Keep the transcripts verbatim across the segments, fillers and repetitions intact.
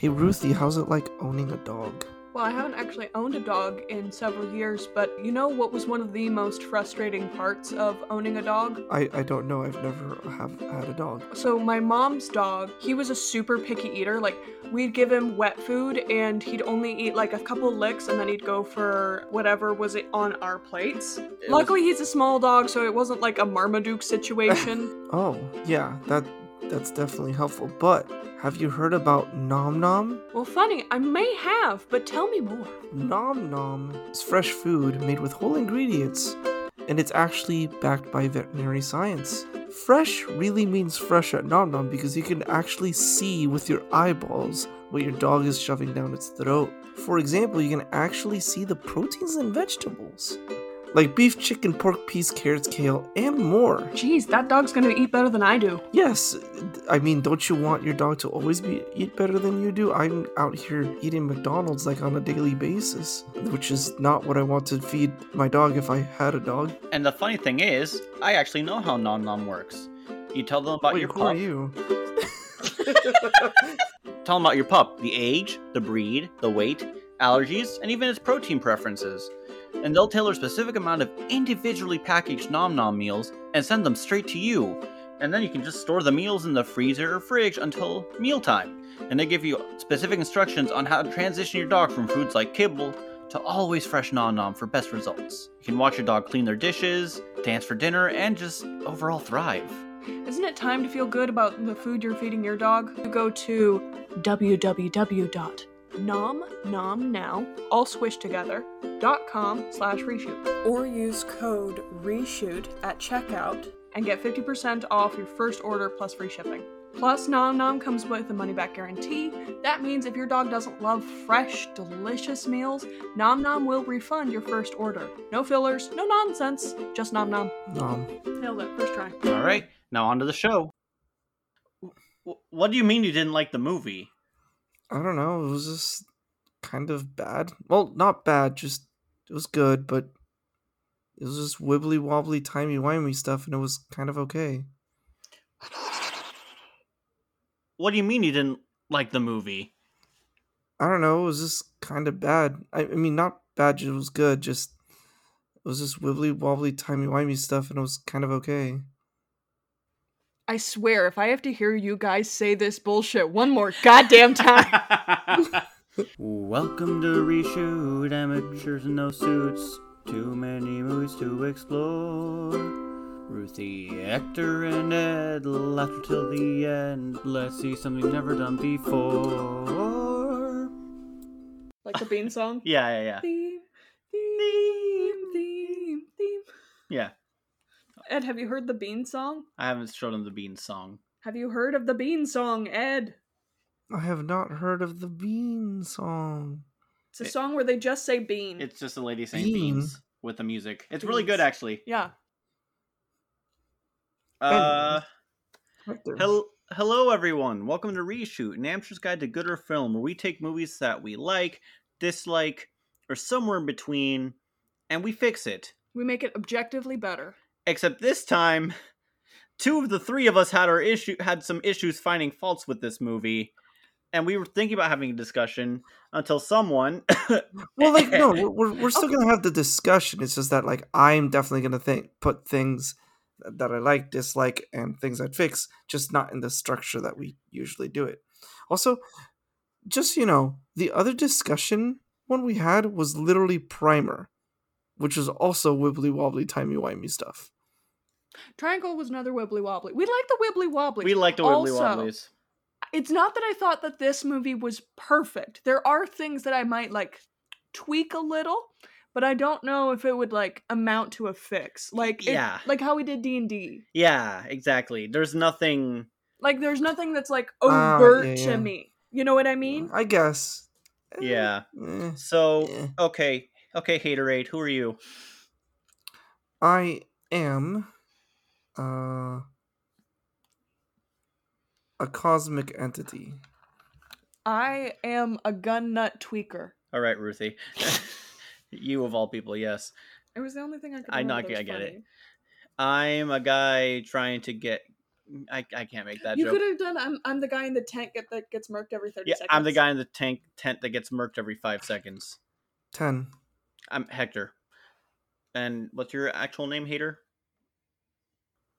Hey Ruthie, how's it like owning a dog? Well, I haven't actually owned a dog in several years, but you know what was one of the most frustrating parts of owning a dog? I, I don't know. I've never have had a dog. So my mom's dog, he was a super picky eater. Like, we'd give him wet food and he'd only eat like a couple licks and then he'd go for whatever was it on our plates. It Luckily, was... he's a small dog, so it wasn't like a Marmaduke situation. Oh, yeah, that that's definitely helpful, but... have you heard about Nom Nom? Well, funny, I may have, but tell me more. Nom Nom is fresh food made with whole ingredients, and it's actually backed by veterinary science. Fresh really means fresh at Nom Nom because you can actually see with your eyeballs what your dog is shoving down its throat. For example, you can actually see the proteins in vegetables. Like beef, chicken, pork, peas, carrots, kale, and more. Jeez, that dog's gonna eat better than I do. Yes, I mean, don't you want your dog to always be eat better than you do? I'm out here eating McDonald's like on a daily basis, which is not what I want to feed my dog if I had a dog. And the funny thing is, I actually know how Nom Nom works. You tell them about Wait, your who pup. Are you? Tell them about your pup, the age, the breed, the weight, allergies, and even its protein preferences. And they'll tailor a specific amount of individually packaged Nom Nom meals and send them straight to you. And then you can just store the meals in the freezer or fridge until mealtime. And they give you specific instructions on how to transition your dog from foods like kibble to always fresh Nom Nom for best results. You can watch your dog clean their dishes, dance for dinner, and just overall thrive. Isn't it time to feel good about the food you're feeding your dog? You go to www. Nom Nom Now, all squished together, dot com slash reshoot. Or use code reshoot at checkout and get fifty percent off your first order plus free shipping. Plus, Nom Nom comes with a money-back guarantee. That means if your dog doesn't love fresh, delicious meals, Nom Nom will refund your first order. No fillers, no nonsense, just Nom Nom. Nom. Nailed it, first try. All right, now on to the show. What do you mean you didn't like the movie? I don't know, it was just kind of bad. Well, not bad, just it was good, but it was just wibbly-wobbly, timey-wimey stuff, and it was kind of okay. What do you mean you didn't like the movie? I don't know, it was just kind of bad. I, I mean, not bad, it was good, just it was just wibbly-wobbly, timey-wimey stuff, and it was kind of okay. I swear, if I have to hear you guys say this bullshit one more goddamn time. Welcome to Reshoot, amateurs in no suits. Too many movies to explore. Ruthie, Hector, and Ed, laughter till the end. Let's see something never done before. Like the Bean song? Yeah, yeah, yeah. Theme, theme, theme, theme. Yeah. Ed, have you heard the Bean song? I haven't showed him the Bean song. Have you heard of the Bean song, Ed? I have not heard of the Bean song. It's a it, song where they just say bean. It's just a lady saying bean. beans with the music. It's beans. Really good, actually. Yeah. Uh, hel- hello, everyone. Welcome to Reshoot, an amateur's guide to good or film, where we take movies that we like, dislike, or somewhere in between, and we fix it. We make it objectively better. Except this time, two of the three of us had our issue had some issues finding faults with this movie, and we were thinking about having a discussion until someone. Well, like no, we're we're still okay. gonna have the discussion. It's just that like I'm definitely gonna think put things that I like, dislike, and things I'd fix, just not in the structure that we usually do it. Also, just you know, the other discussion one we had was literally Primer, which was also wibbly-wobbly, timey-wimey stuff. Triangle was another wibbly-wobbly. We like the wibbly-wobbly. We like the wibbly-wobblies. It's not that I thought that this movie was perfect. There are things that I might, like, tweak a little, but I don't know if it would, like, amount to a fix. Like, it, yeah. like how we did D and D. Yeah, exactly. There's nothing... Like, there's nothing that's, like, overt uh, yeah, yeah. to me. You know what I mean? I guess. Yeah. Mm. So, yeah. okay... Okay, Haterade, who are you? I am uh, a cosmic entity. I am a gun nut tweaker. All right, Ruthie. You of all people, yes. It was the only thing I could. I know. I get funny. it. I'm a guy trying to get I, I can't make that you joke. You could have done, I'm I'm the guy in the tank get, that gets murked every thirty yeah, seconds. Yeah, I'm the guy in the tank tent that gets murked every five seconds. ten. I'm Hector. And what's your actual name, Hater?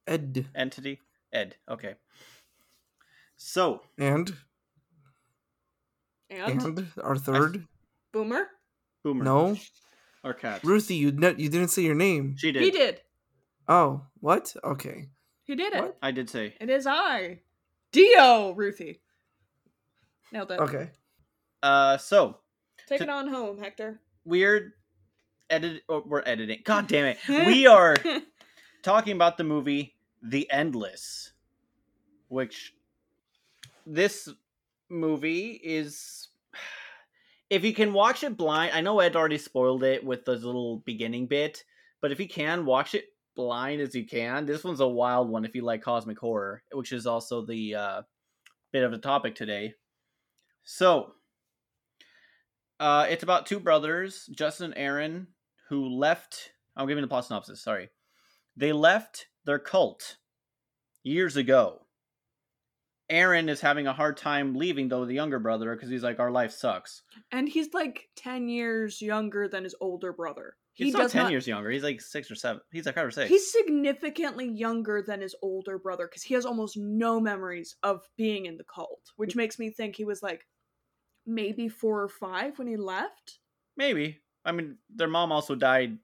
Ed. Entity? Ed. Okay. So. And? And? And our third? I... Boomer? Boomer. No. Our cat. Ruthie, you, ne- you didn't say your name. She did. He did. Oh, what? Okay. He did it. What? I did say. It is I. Dio, Ruthie. Nailed it. Okay. Uh, so. Take to... it on home, Hector. Weird. Edit. Oh, we're editing. God damn it. We are talking about the movie The Endless, which this movie is. If you can watch it blind, I know Ed already spoiled it with the little beginning bit, but if you can watch it blind as you can, this one's a wild one if you like Cosmic Horror, which is also the uh, bit of the topic today. So, uh, it's about two brothers, Justin and Aaron, who left... I'm giving the plot synopsis, sorry. They left their cult years ago. Aaron is having a hard time leaving, though, the younger brother, because he's like, our life sucks. And he's like ten years younger than his older brother. He's he not does ten not... years younger. He's like six or seven. He's like five or six. He's significantly younger than his older brother, because he has almost no memories of being in the cult, which makes me think he was like maybe four or five when he left. Maybe. I mean, their mom also died.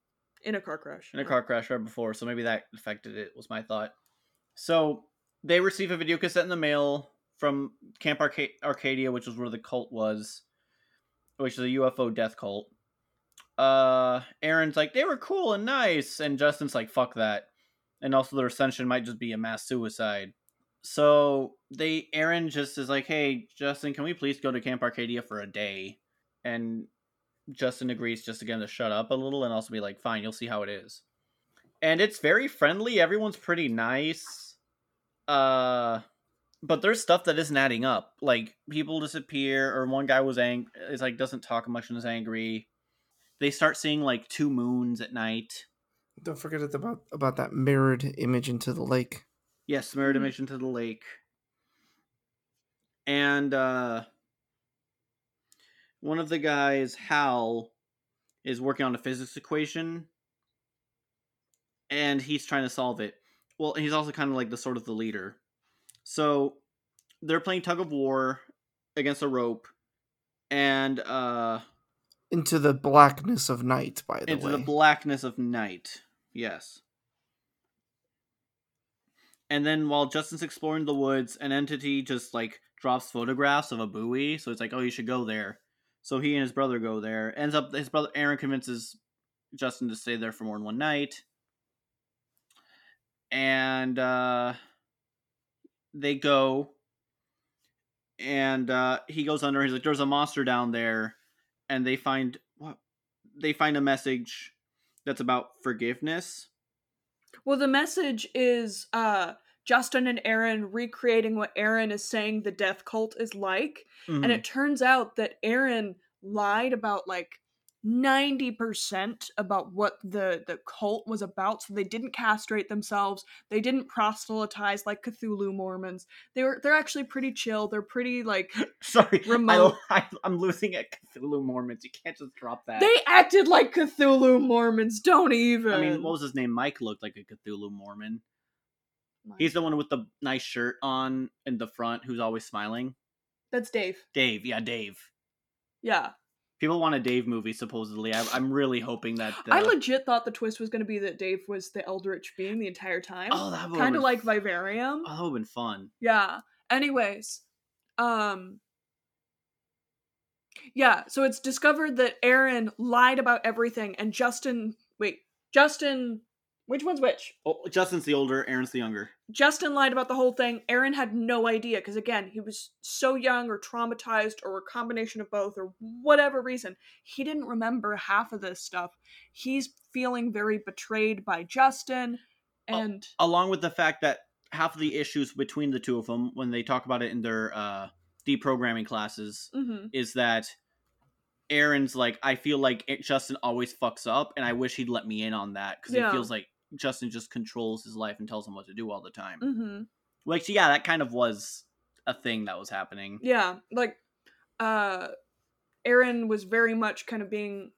In a car crash. In a car crash right before, so maybe that affected it, was my thought. So... They receive a video cassette in the mail from Camp Arca- Arcadia, which is where the cult was, which is a U F O death cult. Uh, Aaron's like, they were cool and nice. And Justin's like, fuck that. And also their ascension might just be a mass suicide. So they, Aaron just is like, hey, Justin, can we please go to Camp Arcadia for a day? And Justin agrees just again to shut up a little and also be like, fine, you'll see how it is. And it's very friendly. Everyone's pretty nice. Uh, but there's stuff that isn't adding up. Like, people disappear, or one guy was angry, is like, doesn't talk much and is angry. They start seeing, like, two moons at night. Don't forget about, about that mirrored image into the lake. Yes, mirrored mm-hmm. image into the lake. And, uh, one of the guys, Hal, is working on a physics equation, and he's trying to solve it. Well, he's also kind of like the sort of the leader. So they're playing tug of war against a rope and uh into the blackness of night, by the into way. Into the blackness of night. Yes. And then while Justin's exploring the woods, an entity just like drops photographs of a buoy, so it's like, "Oh, you should go there." So he and his brother go there. Ends up his brother Aaron convinces Justin to stay there for more than one night. And, uh, they go, and, uh, he goes under, he's like, there's a monster down there, and they find, what? They find a message that's about forgiveness. Well, the message is, uh, Justin and Aaron recreating what Aaron is saying the death cult is like, mm-hmm. and it turns out that Aaron lied about, like, ninety percent about what the, the cult was about, so they didn't castrate themselves, they didn't proselytize like Cthulhu Mormons. They were they're actually pretty chill. They're pretty like sorry, remote. I, I, I'm losing at Cthulhu Mormons. You can't just drop that. They acted like Cthulhu Mormons. Don't even. I mean, what was his name? Mike looked like a Cthulhu Mormon. Mike. He's the one with the nice shirt on in the front, who's always smiling. That's Dave. Dave, yeah, Dave. Yeah. People want a Dave movie, supposedly. I, I'm really hoping that... Uh... I legit thought the twist was going to be that Dave was the Eldritch being the entire time. Oh, that would Kind of been... like Vivarium. Oh, that would have been fun. Yeah. Anyways. um, Yeah, so it's discovered that Aaron lied about everything, and Justin... Wait, Justin... Which one's which? Oh, Justin's the older, Aaron's the younger. Justin lied about the whole thing. Aaron had no idea because, again, he was so young or traumatized or a combination of both or whatever reason. He didn't remember half of this stuff. He's feeling very betrayed by Justin. and uh, Along with the fact that half of the issues between the two of them, when they talk about it in their uh, deprogramming classes, mm-hmm. is that Aaron's like, I feel like it, Justin always fucks up, and I wish he'd let me in on that because yeah. It feels like Justin just controls his life and tells him what to do all the time. Mm-hmm. Like, so yeah, that kind of was a thing that was happening. Yeah, like, uh, Aaron was very much kind of being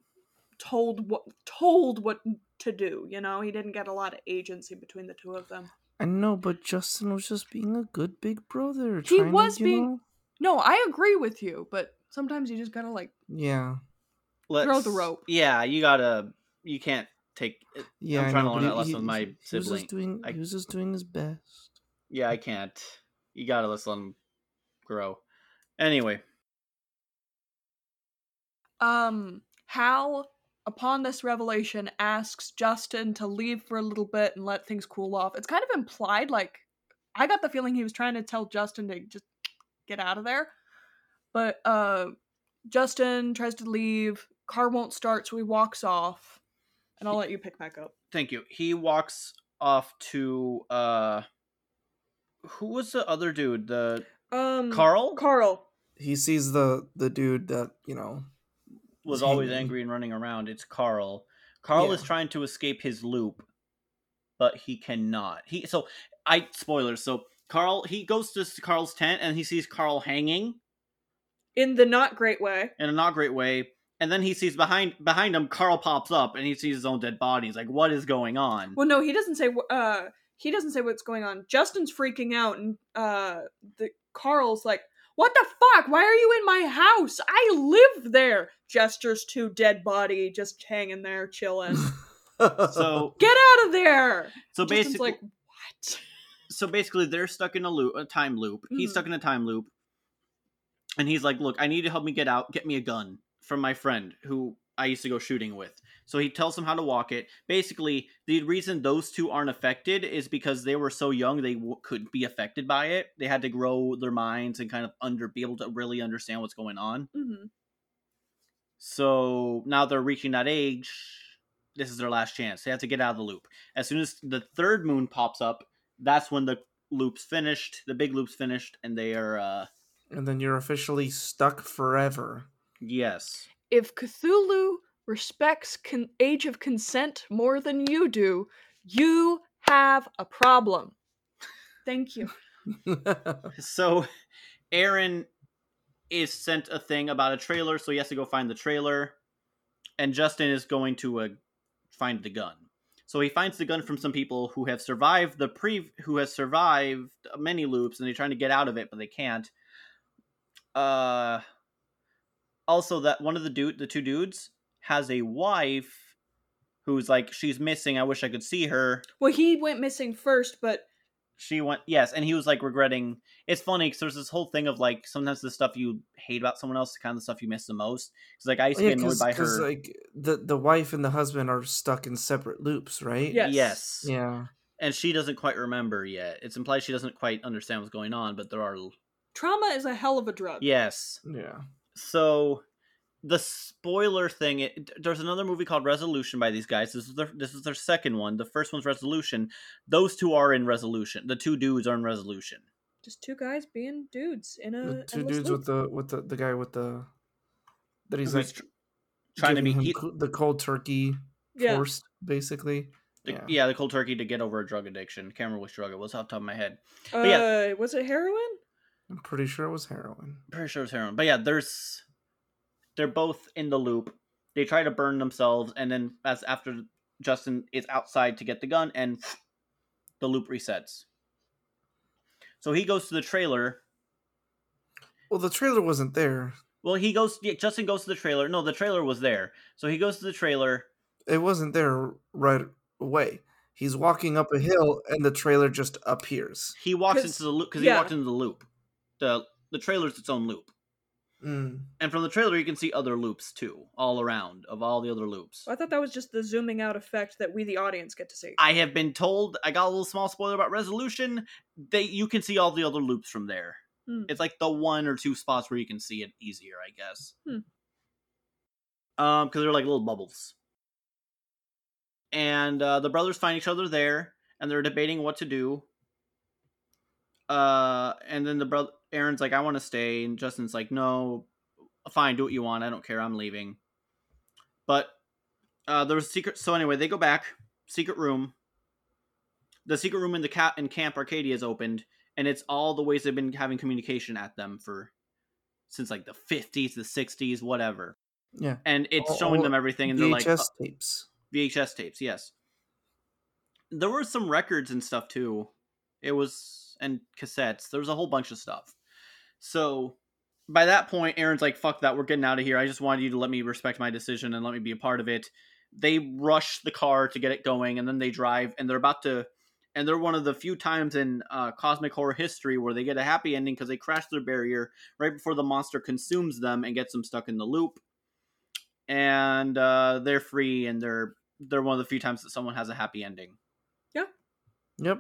told what told what to do, you know? He didn't get a lot of agency between the two of them. I know, but Justin was just being a good big brother. He was to, being... Know? No, I agree with you, but sometimes you just gotta, like... Yeah. Let's, throw the rope. Yeah, you gotta... You can't take... Yeah, I'm trying know, to learn that he, lesson he, with my he sibling. Was just doing, I, he was just doing his best. Yeah, I can't. You gotta let them grow. Anyway. Um, Hal, upon this revelation, asks Justin to leave for a little bit and let things cool off. It's kind of implied, like, I got the feeling he was trying to tell Justin to just get out of there. But uh, Justin tries to leave. Car won't start, so he walks off. And I'll he, let you pick back up. Thank you. He walks off to... uh. Who was the other dude? The um, Carl? Carl. He sees the, the dude that, you know... was always angry and running around. It's Carl. Carl yeah. is trying to escape his loop, but he cannot. He So, I... Spoilers. So, Carl... He goes to Carl's tent, and he sees Carl hanging. In the not great way. In a not great way. And then he sees behind behind him, Carl pops up, and he sees his own dead body. He's like, what is going on? Well, no, he doesn't say... Uh... He doesn't say what's going on. Justin's freaking out, and uh, the Carl's like, what the fuck? Why are you in my house? I live there. Gestures to dead body just hanging there, chilling. So get out of there. So Justin's basically, like, what? So basically, they're stuck in a loop, a time loop. Mm. He's stuck in a time loop, and he's like, look, I need you to help me get out. Get me a gun from my friend who I used to go shooting with. So he tells them how to walk it. Basically, the reason those two aren't affected is because they were so young, they w- couldn't be affected by it. They had to grow their minds and kind of under be able to really understand what's going on. Mm-hmm. So now they're reaching that age. This is their last chance. They have to get out of the loop. As soon as the third moon pops up, that's when the loop's finished. The big loop's finished, and they are... Uh... And then you're officially stuck forever. Yes. If Cthulhu respects con- age of consent more than you do, you have a problem. Thank you. So, Aaron is sent a thing about a trailer, so he has to go find the trailer. And Justin is going to uh, find the gun. So he finds the gun from some people who have survived the pre- who has survived many loops, and they're trying to get out of it, but they can't. Uh... Also, that one of the dude, the two dudes, has a wife who's like, she's missing. I wish I could see her. Well, he went missing first, but she went. Yes, and he was like regretting. It's funny because there's this whole thing of like sometimes the stuff you hate about someone else, the kind of stuff you miss the most. Because like I used to yeah, get annoyed by her. Like the the wife and the husband are stuck in separate loops, right? Yes. Yes. Yeah. And she doesn't quite remember yet. It's implied she doesn't quite understand what's going on, but there are trauma is a hell of a drug. Yes. Yeah. So, the spoiler thing, it, there's another movie called Resolution by these guys. This is their this is their second one. The first one's Resolution. Those two are in Resolution. The two dudes are in Resolution. Just two guys being dudes in a the two dudes loop. with the with the, the guy with the that he's like tr- trying to be he, the cold turkey yeah. forced basically. The, yeah. yeah, the cold turkey to get over a drug addiction. Can't remember which drug it was off the top of my head. But uh, yeah. Was it heroin? I'm pretty sure it was heroin. Pretty sure it was heroin. But yeah, there's... They're both in the loop. They try to burn themselves, and then as after Justin is outside to get the gun, and the loop resets. So he goes to the trailer. Well, the trailer wasn't there. Well, he goes... Yeah, Justin goes to the trailer. No, the trailer was there. So he goes to the trailer. It wasn't there right away. He's walking up a hill, and the trailer just appears. He walks into the loop, because yeah. he walked into the loop. The the trailer's its own loop. Mm. And from the trailer, you can see other loops, too. All around, of all the other loops. Well, I thought that was just the zooming out effect that we, the audience, get to see. I have been told, I got a little small spoiler about Resolution, they you can see all the other loops from there. Mm. It's like the one or two spots where you can see it easier, I guess. Mm. Um, because they're like little bubbles. And uh, the brothers find each other there, and they're debating what to do. Uh, and then the brother Aaron's like, I want to stay, and Justin's like, no, fine, do what you want, I don't care, I'm leaving. But uh, there was a secret. So anyway, they go back. Secret room. The secret room in the ca- in Camp Arcadia is opened, And it's all the ways they've been having communication at them for since like the fifties, the sixties, whatever. Yeah. And it's all, showing all them everything. And they're like V H S tapes. V H S tapes, yes. There were some records and stuff too. It was, and cassettes. There was a whole bunch of stuff. So by that point, Aaron's like, fuck that, we're getting out of here. I just wanted you to let me respect my decision and let me be a part of it. They rush the car to get it going, and then they drive, and they're about to, and they're one of the few times in uh, Cosmic Horror history where they get a happy ending because they crash their barrier right before the monster consumes them and gets them stuck in the loop. And uh, they're free, and they're they're one of the few times that someone has a happy ending. Yeah. Yep.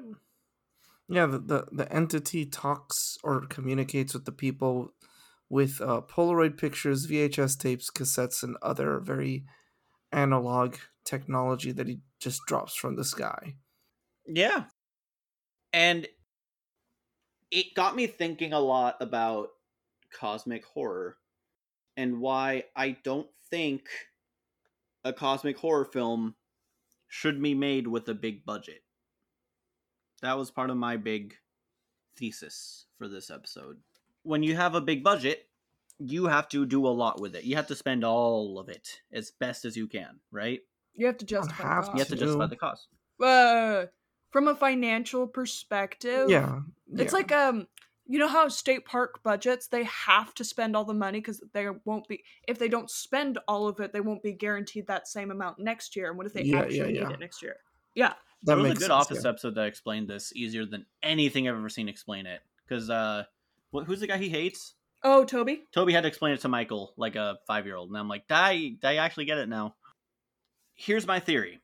Yeah, the, the, the entity talks or communicates with the people with uh, Polaroid pictures, V H S tapes, cassettes, and other very analog technology that he just drops from the sky. Yeah. And it got me thinking a lot about Cosmic Horror and why I don't think a Cosmic Horror film should be made with a big budget. That was part of my big thesis for this episode. When you have a big budget, you have to do a lot with it. You have to spend all of it as best as you can, right? You have to justify have the cost. You have to justify the cost. Uh, from a financial perspective, yeah, yeah. It's like, um, you know how state park budgets, they have to spend all the money because they won't be, if they don't spend all of it, they won't be guaranteed that same amount next year. And what if they yeah, actually yeah, yeah. need it next year? Yeah. That there was a good sense, Office yeah. episode that explained this easier than anything I've ever seen explain it. Because uh, what, who's the guy he hates? Oh, Toby. Toby had to explain it to Michael, like a five-year-old. And I'm like, I, I actually get it now. Here's my theory.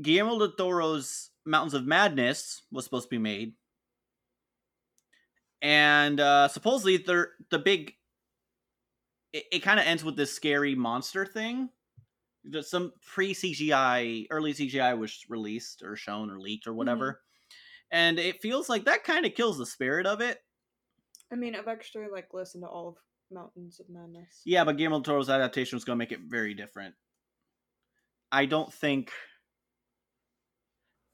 Guillermo del Toro's Mountains of Madness was supposed to be made. And uh, supposedly, the, the big... It, it kind of ends with this scary monster thing. Some pre-C G I, early C G I was released or shown or leaked or whatever. Mm-hmm. And it feels like that kind of kills the spirit of it. I mean, I've actually like listened to all of Mountains of Madness. Yeah, but Guillermo del Toro's adaptation was going to make it very different. I don't think...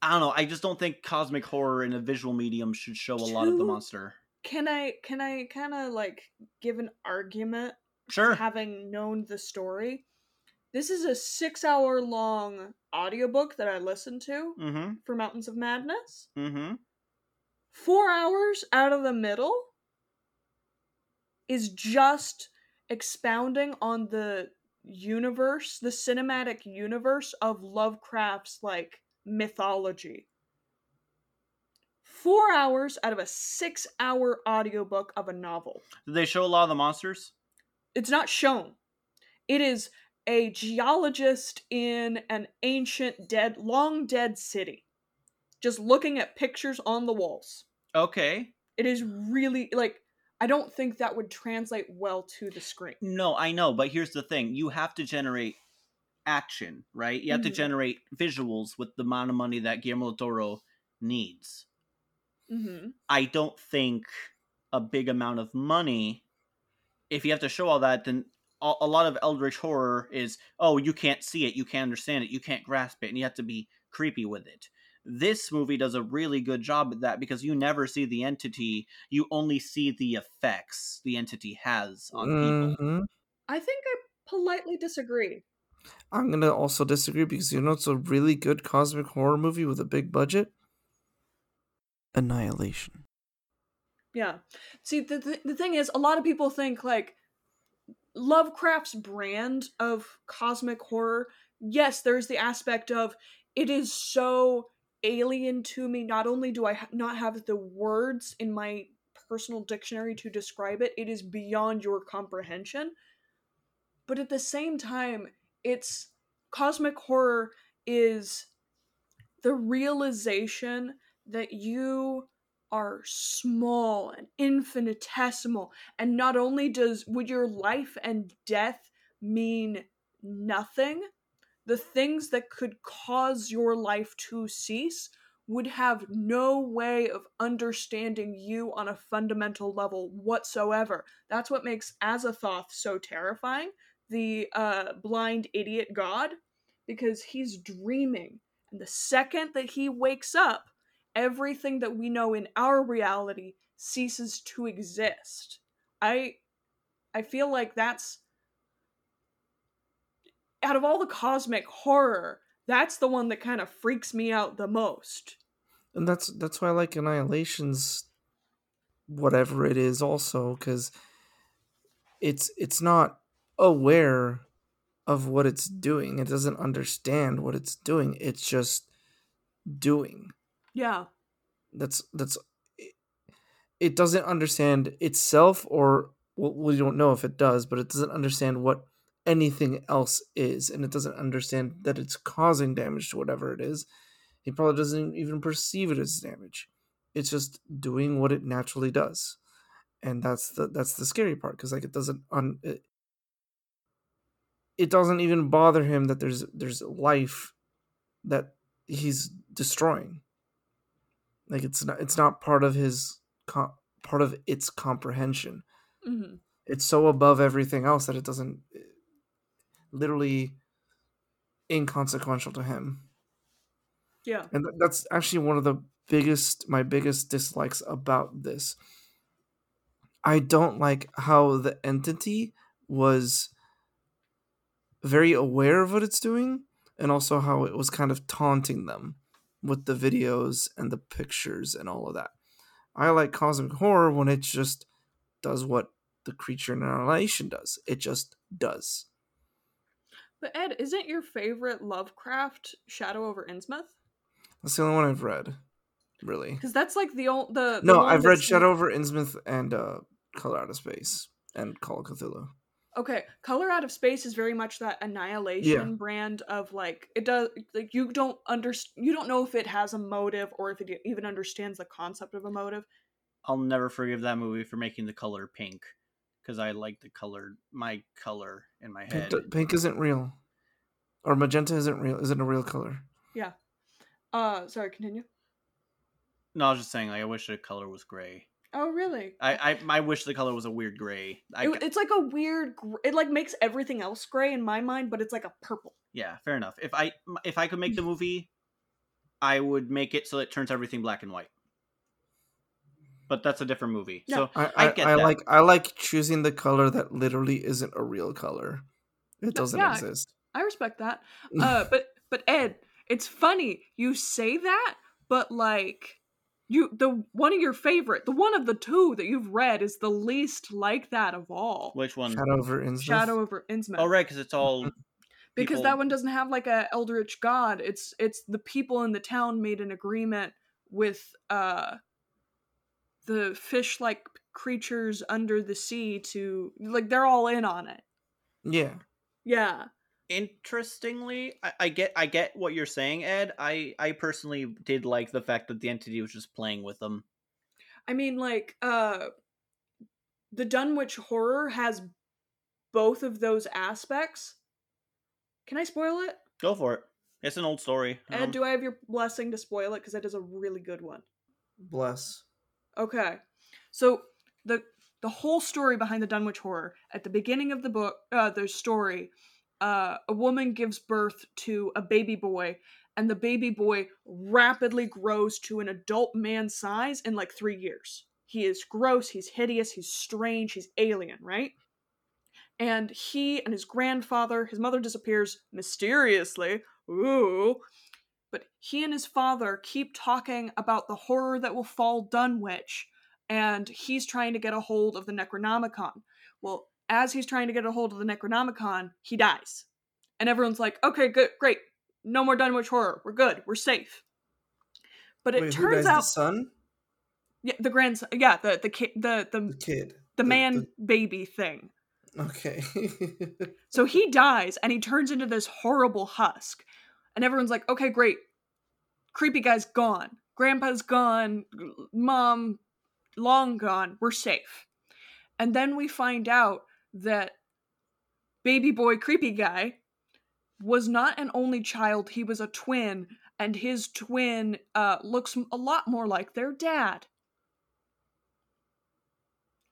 I don't know. I just don't think Cosmic Horror in a visual medium should show a Two, lot of the monster. Can I can I kind of like give an argument? Sure. Having known the story. This is a six-hour long audiobook that I listened to mm-hmm. for Mountains of Madness. Mm-hmm. Four hours out of the middle is just expounding on the universe, the cinematic universe of Lovecraft's, like, mythology. Four hours out of a six-hour audiobook of a novel. Did they show a lot of the monsters? It's not shown. It is... a geologist in an ancient, dead, long dead city. Just looking at pictures on the walls. Okay. It is really, like, I don't think that would translate well to the screen. No, I know, but here's the thing. You have to generate action, right? You have mm-hmm. to generate visuals with the amount of money that Guillermo del Toro needs. Mm-hmm. I don't think a big amount of money, if you have to show all that, then... a lot of Eldritch Horror is, oh, you can't see it, you can't understand it, you can't grasp it, and you have to be creepy with it. This movie does a really good job at that because you never see the entity, you only see the effects the entity has on people. Mm-hmm. I think I politely disagree. I'm going to also disagree because you know it's a really good Cosmic Horror movie with a big budget? Annihilation. Yeah. See, the th- the thing is, a lot of people think, like, Lovecraft's brand of Cosmic Horror, yes, there's the aspect of it is so alien to me. Not only do I ha- not have the words in my personal dictionary to describe it, it is beyond your comprehension. But at the same time, it's Cosmic Horror is the realization that you are small and infinitesimal, and not only does would your life and death mean nothing, the things that could cause your life to cease would have no way of understanding you on a fundamental level whatsoever. That's what makes Azathoth so terrifying, the uh, blind idiot god, because he's dreaming, and the second that he wakes up everything that we know in our reality ceases to exist. I I feel like that's, out of all the cosmic horror, that's the one that kind of freaks me out the most. And that's that's why I like Annihilation's whatever it is also, because it's it's not aware of what it's doing. It doesn't understand what it's doing. It's just doing. Yeah. That's that's it doesn't understand itself, or well, we don't know if it does, but it doesn't understand what anything else is, and it doesn't understand that it's causing damage to whatever it is. He probably doesn't even perceive it as damage. It's just doing what it naturally does, and that's the that's the scary part, because like it doesn't un it, it doesn't even bother him that there's there's life that he's destroying. Like it's not it's not part of his com- part of its comprehension. Mm-hmm. It's so above everything else that it doesn't. It, literally inconsequential to him. Yeah. And that's actually one of the biggest, my biggest dislikes about this. I don't like how the entity was very aware of what it's doing, and also how it was kind of taunting them with the videos and the pictures and all of that. I like Cosmic Horror when it just does what the creature in Annihilation does. It just does. But Ed, isn't your favorite Lovecraft Shadow Over Innsmouth? That's the only one I've read, really. Because that's like the old the. No, the I've read Shadow Over Innsmouth and uh, Color Out of Space and Call of Cthulhu. Okay, Color Out of Space is very much that Annihilation yeah. brand of like it does like you don't under you don't know if it has a motive or if it even understands the concept of a motive. I'll never forgive that movie for making the color pink. Because I like the color, my color in my head. Pink, pink isn't real. Or magenta isn't real, isn't a real color. Yeah. Uh, sorry, continue. No, I was just saying, like, I wish the color was gray. Oh, really? I I, I wish the color was a weird gray. I, it, it's like a weird, it like makes everything else gray in my mind, but it's like a purple. Yeah, fair enough. If I If I could make the movie, I would make it so it turns everything black and white. But that's a different movie. Yeah. So I, I, I get I that. like I like choosing the color that literally isn't a real color. It no, doesn't yeah, exist. I respect that. Uh, but but Ed, it's funny you say that, but like you the one of your favorite, the one of the two that you've read is the least like that of all. Which one? Shadow Over Innsmouth. Shadow Over Innsmouth. Oh right, because it's all because people... that one doesn't have like a eldritch god. It's it's the people in the town made an agreement with uh the fish-like creatures under the sea to... Like, they're all in on it. Yeah. Yeah. Interestingly, I, I get I get what you're saying, Ed. I, I personally did like the fact that the entity was just playing with them. I mean, like, uh... The Dunwich Horror has both of those aspects. Can I spoil it? Go for it. It's an old story. Ed, um, do I have your blessing to spoil it? Because that is a really good one. Bless. Okay, so the the whole story behind the Dunwich Horror, at the beginning of the book, uh, the story, uh, a woman gives birth to a baby boy, and the baby boy rapidly grows to an adult man size in like three years. He is gross, he's hideous, he's strange, he's alien, right? And he and his grandfather, his mother disappears mysteriously, ooh, but he and his father keep talking about the horror that will fall Dunwich, and he's trying to get a hold of the Necronomicon. Well, as he's trying to get a hold of the Necronomicon, he dies. And everyone's like, okay, good, great. No more Dunwich Horror. We're good. We're safe. But it Wait, turns who dies, out... the son? Yeah, the grandson. Yeah, the, the, ki- the, the, the kid. The, the man the... baby thing. Okay. So he dies, and he turns into this horrible husk. And everyone's like, okay, great. Creepy guy's gone. Grandpa's gone. Mom, long gone. We're safe. And then we find out that baby boy creepy guy was not an only child. He was a twin. And his twin uh, looks a lot more like their dad.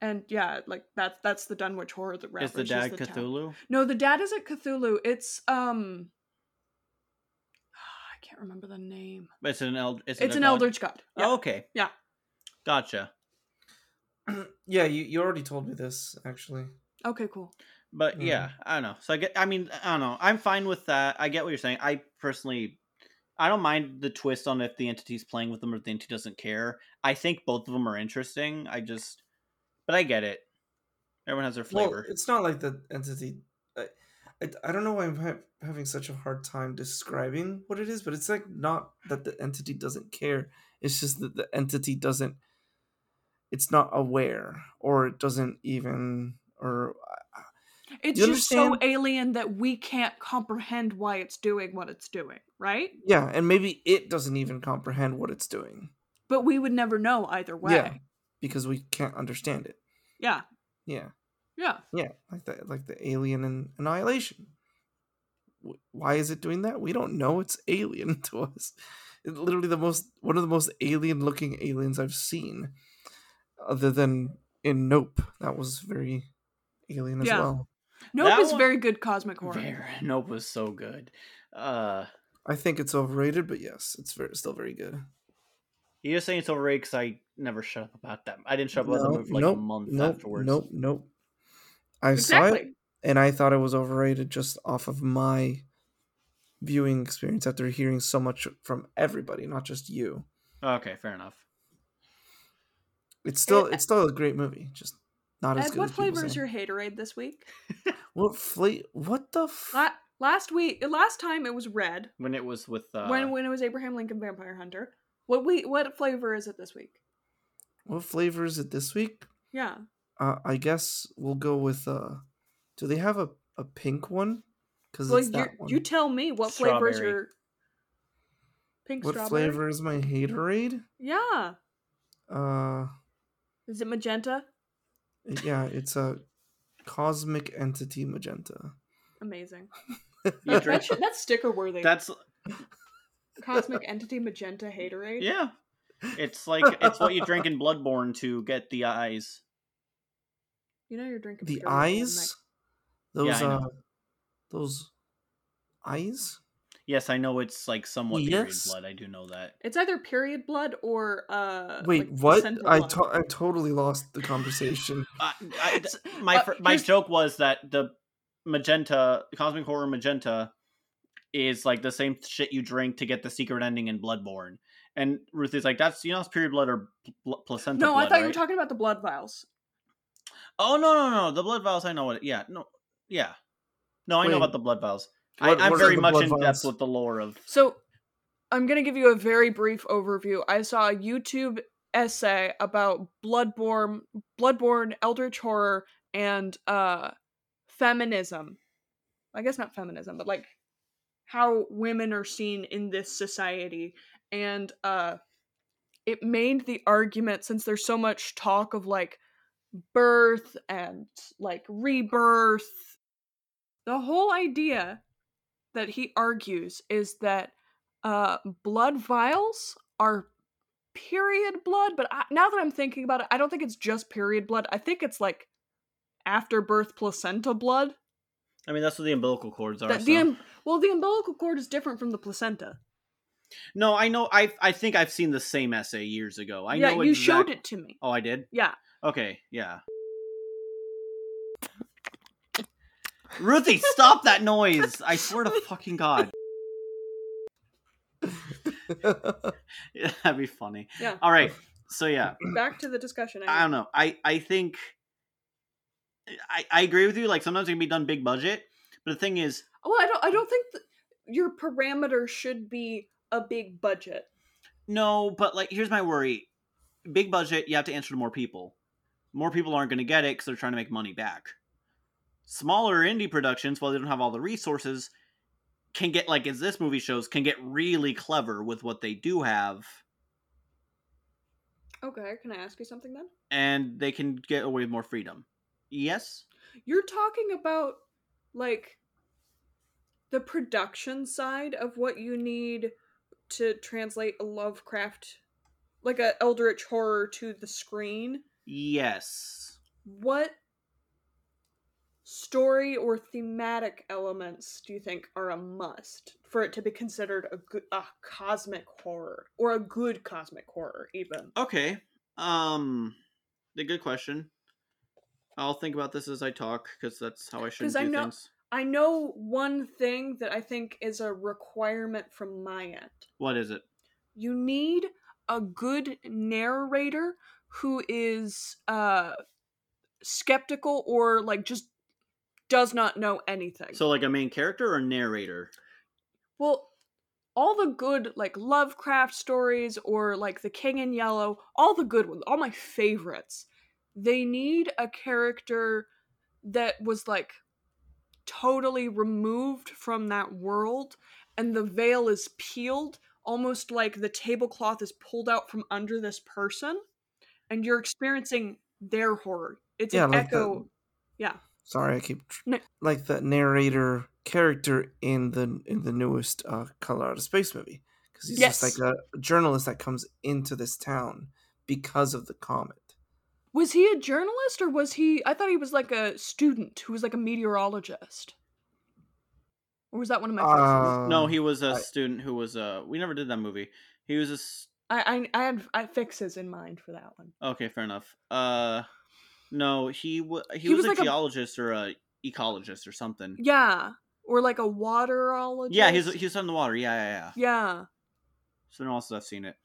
And yeah, like that's that's the Dunwich Horror that references the town. Is the dad Cthulhu? No, the dad isn't Cthulhu. It's... um. can't remember the name. But it's an eld. It's, it's an eldritch god. Yeah. Oh, okay. Yeah. Gotcha. Yeah, you, you already told me this actually. Okay, cool. But mm. yeah, I don't know. So I get. I mean, I don't know. I'm fine with that. I get what you're saying. I personally, I don't mind the twist on if the entity's playing with them or if the entity doesn't care. I think both of them are interesting. I just, but I get it. Everyone has their flavor. Well, it's not like the entity. I, I, I don't know why I'm ha- having such a hard time describing what it is, but it's like not that the entity doesn't care. It's just that the entity doesn't. It's not aware, or it doesn't even, or. It's just so alien that we can't comprehend why it's doing what it's doing, right? Yeah, and maybe it doesn't even comprehend what it's doing. But we would never know either way. Yeah, because we can't understand it. Yeah. Yeah. Yeah. Yeah, like the, like the alien in Annihilation. Why is it doing that? We don't know. It's alien to us. It's literally the most one of the most alien-looking aliens I've seen, other than in Nope. That was very alien as yeah. well. Nope that is one, very good Cosmic Horror. Very, Nope was so good. Uh, I think it's overrated, but yes, it's very, still very good. You're saying it's overrated because I never shut up about that. I didn't shut up about no, that movie for like nope, a month nope, afterwards. Nope, nope, I exactly. saw it, and I thought it was overrated just off of my viewing experience after hearing so much from everybody, not just you. Okay, fair enough. It's still it, it's still a great movie, just... Not as Ed, good what as flavor is your haterade this week? What flavor? What the? F- La- last week, last time it was red. When it was with uh... when when it was Abraham Lincoln Vampire Hunter. What we what flavor is it this week? What flavor is it this week? Yeah. Uh, I guess we'll go with. Uh, do they have a, a pink one? Because well, it's that one. You tell me what flavor is your pink what strawberry. What flavor is my haterade? Yeah. Uh. Is it magenta? Yeah, it's a cosmic entity magenta. Amazing. That's, that's sticker worthy. That's cosmic entity magenta haterade. Yeah, it's like it's what you drink in Bloodborne to get the eyes. You know you're drinking the eyes. Those yeah, uh, those eyes. Yes, I know it's like somewhat yes. period blood. I do know that. It's either period blood or uh. Wait, like what? I to- I totally lost the conversation. uh, I, th- my uh, fr- my joke was that the magenta, Cosmic Horror magenta, is like the same shit you drink to get the secret ending in Bloodborne. And Ruth is like, "That's you know, it's period blood or pl- placenta." No, blood, I thought right? you were talking about the blood vials. Oh no no no! The blood vials, I know what. Yeah no yeah, no I Wait. know about the blood vials. What, I, I'm very much in violence? depth with the lore of... So, I'm going to give you a very brief overview. I saw a YouTube essay about Bloodborne, Bloodborne, Eldritch Horror, and uh, feminism. I guess not feminism, but like how women are seen in this society. And uh, it made the argument, since there's so much talk of like birth and like rebirth, the whole idea... that he argues is that uh, blood vials are period blood, but I, now that I'm thinking about it, I don't think it's just period blood. I think it's like after birth placenta blood. I mean, that's what the umbilical cords are. The, so. the um, well, the umbilical cord is different from the placenta. No, I know. I I think I've seen the same essay years ago. I yeah, know you exact- showed it to me. Oh, I did? Yeah. Okay, yeah. Ruthie, stop that noise! I swear to fucking God. Yeah, that'd be funny. Yeah. All right. So yeah. Back to the discussion. I, I don't know. I, I think I, I agree with you. Like sometimes it can be done big budget, but the thing is, well, I don't I don't think th- your parameter should be a big budget. No, but like here's my worry: big budget, you have to answer to more people. More people aren't going to get it because they're trying to make money back. Smaller indie productions, while they don't have all the resources, can get, like as this movie shows, can get really clever with what they do have. Okay, can I ask you something then? And they can get away with more freedom. Yes? You're talking about, like, the production side of what you need to translate a Lovecraft, like a Eldritch Horror to the screen? Yes. What... story or thematic elements do you think are a must for it to be considered a good a cosmic horror, or a good cosmic horror even? Okay. Um, a good question. I'll think about this as I talk, because that's how I should do I know, things. I know one thing that I think is a requirement from my end. What is it? You need a good narrator who is uh, skeptical or like just does not know anything. So like a main character or narrator? Well, all the good like Lovecraft stories or like The King in Yellow, all the good ones, all my favorites, they need a character that was like totally removed from that world and the veil is peeled, almost like the tablecloth is pulled out from under this person and you're experiencing their horror. It's yeah, an like echo. The... Yeah. Sorry, I keep tr- Na- like the narrator character in the in the newest uh, Color Out of Space movie, because he's yes. just like a journalist that comes into this town because of the comet. Was he a journalist or was he? I thought he was like a student who was like a meteorologist. Or was that one of my favorites? Uh, no, he was a I, student who was a. We never did that movie. He was a. St- I I I had I fixes in mind for that one. Okay, fair enough. Uh, no, he w- he, he was, was a like geologist a, or a ecologist or something. Yeah, or like a waterologist. Yeah, he's he's on the water. Yeah, yeah, yeah. Yeah. Someone else I've seen it.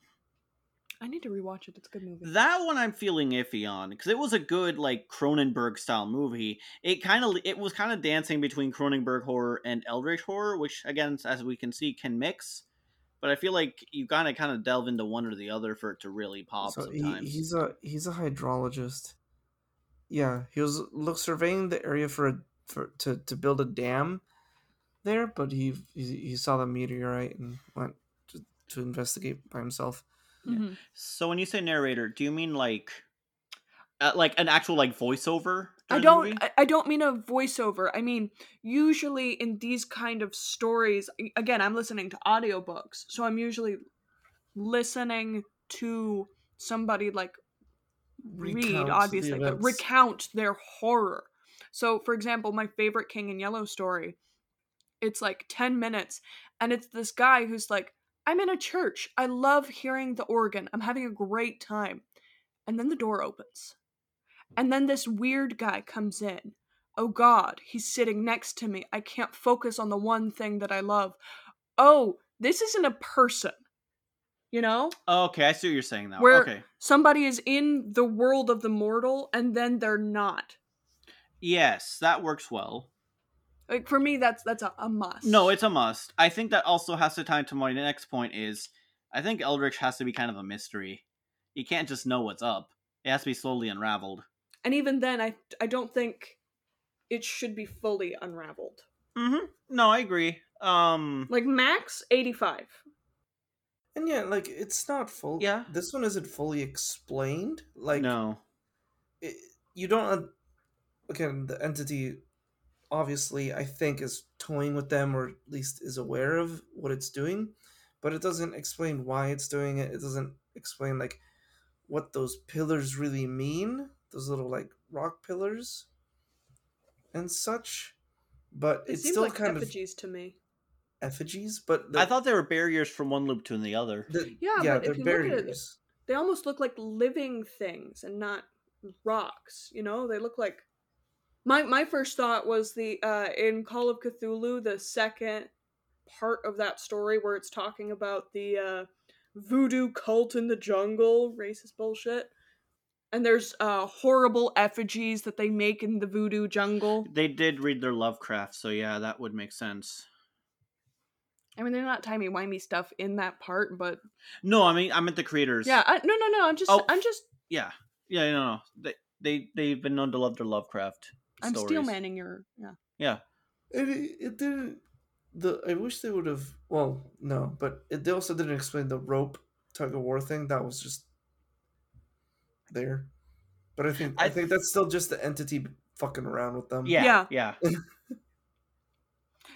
I need to rewatch it. It's a good movie. That one I'm feeling iffy on, because it was a good like Cronenberg style movie. It kind of it was kind of dancing between Cronenberg horror and Eldritch horror, which again, as we can see, can mix. But I feel like you gotta kind of delve into one or the other for it to really pop. So sometimes he, he's a he's a hydrologist. Yeah, he was look surveying the area for a for to, to build a dam there, but he, he he saw the meteorite and went to to investigate by himself. Yeah. Mm-hmm. So when you say narrator, do you mean like uh, like an actual like voiceover? I don't I don't mean a voiceover. I mean, usually in these kind of stories, again, I'm listening to audiobooks, so I'm usually listening to somebody like read, recount obviously, the but recount their horror. So, for example, my favorite King in Yellow story, it's like ten minutes, and it's this guy who's like, I'm in a church. I love hearing the organ. I'm having a great time. And then the door opens. And then this weird guy comes in. Oh God, he's sitting next to me. I can't focus on the one thing that I love. Oh, this isn't a person. You know? Okay, I see what you're saying now. Where okay. somebody is in the world of the mortal and then they're not. Yes, that works well. Like, for me, that's that's a, a must. No, it's a must. I think that also has to tie into my next point is, I think Eldritch has to be kind of a mystery. You can't just know what's up. It has to be slowly unraveled. And even then, I I don't think it should be fully unraveled. Mm-hmm. No, I agree. Um, Like, max, eighty-five. And yeah, like, it's not full. Yeah. This one isn't fully explained. Like, no. It, you don't... Again, the entity... obviously I think is toying with them, or at least is aware of what it's doing, but it doesn't explain why it's doing it. It doesn't explain like what those pillars really mean, those little like rock pillars and such, but it it's seems still like kind effigies of to me. Effigies, but the, I thought they were barriers from one loop to the other. The, yeah, yeah, but they're if you barriers. Look at it, they almost look like living things and not rocks, you know? They look like My my first thought was the uh, in Call of Cthulhu, the second part of that story where it's talking about the uh, voodoo cult in the jungle, racist bullshit. And there's uh, horrible effigies that they make in the voodoo jungle. They did read their Lovecraft, so yeah, that would make sense. I mean, they're not timey-wimey stuff in that part, but... No, I mean, I meant the creators. Yeah, I, no, no, no, I'm just... Oh, I'm just... Yeah, yeah, no, no. They, they, they've been known to love their Lovecraft. I'm stories. Steel manning your yeah. Yeah. It it didn't the I wish they would have well, no, but it, they also didn't explain the rope tug of war thing. That was just there. But I think I, I think that's still just the entity fucking around with them. Yeah. Yeah. yeah.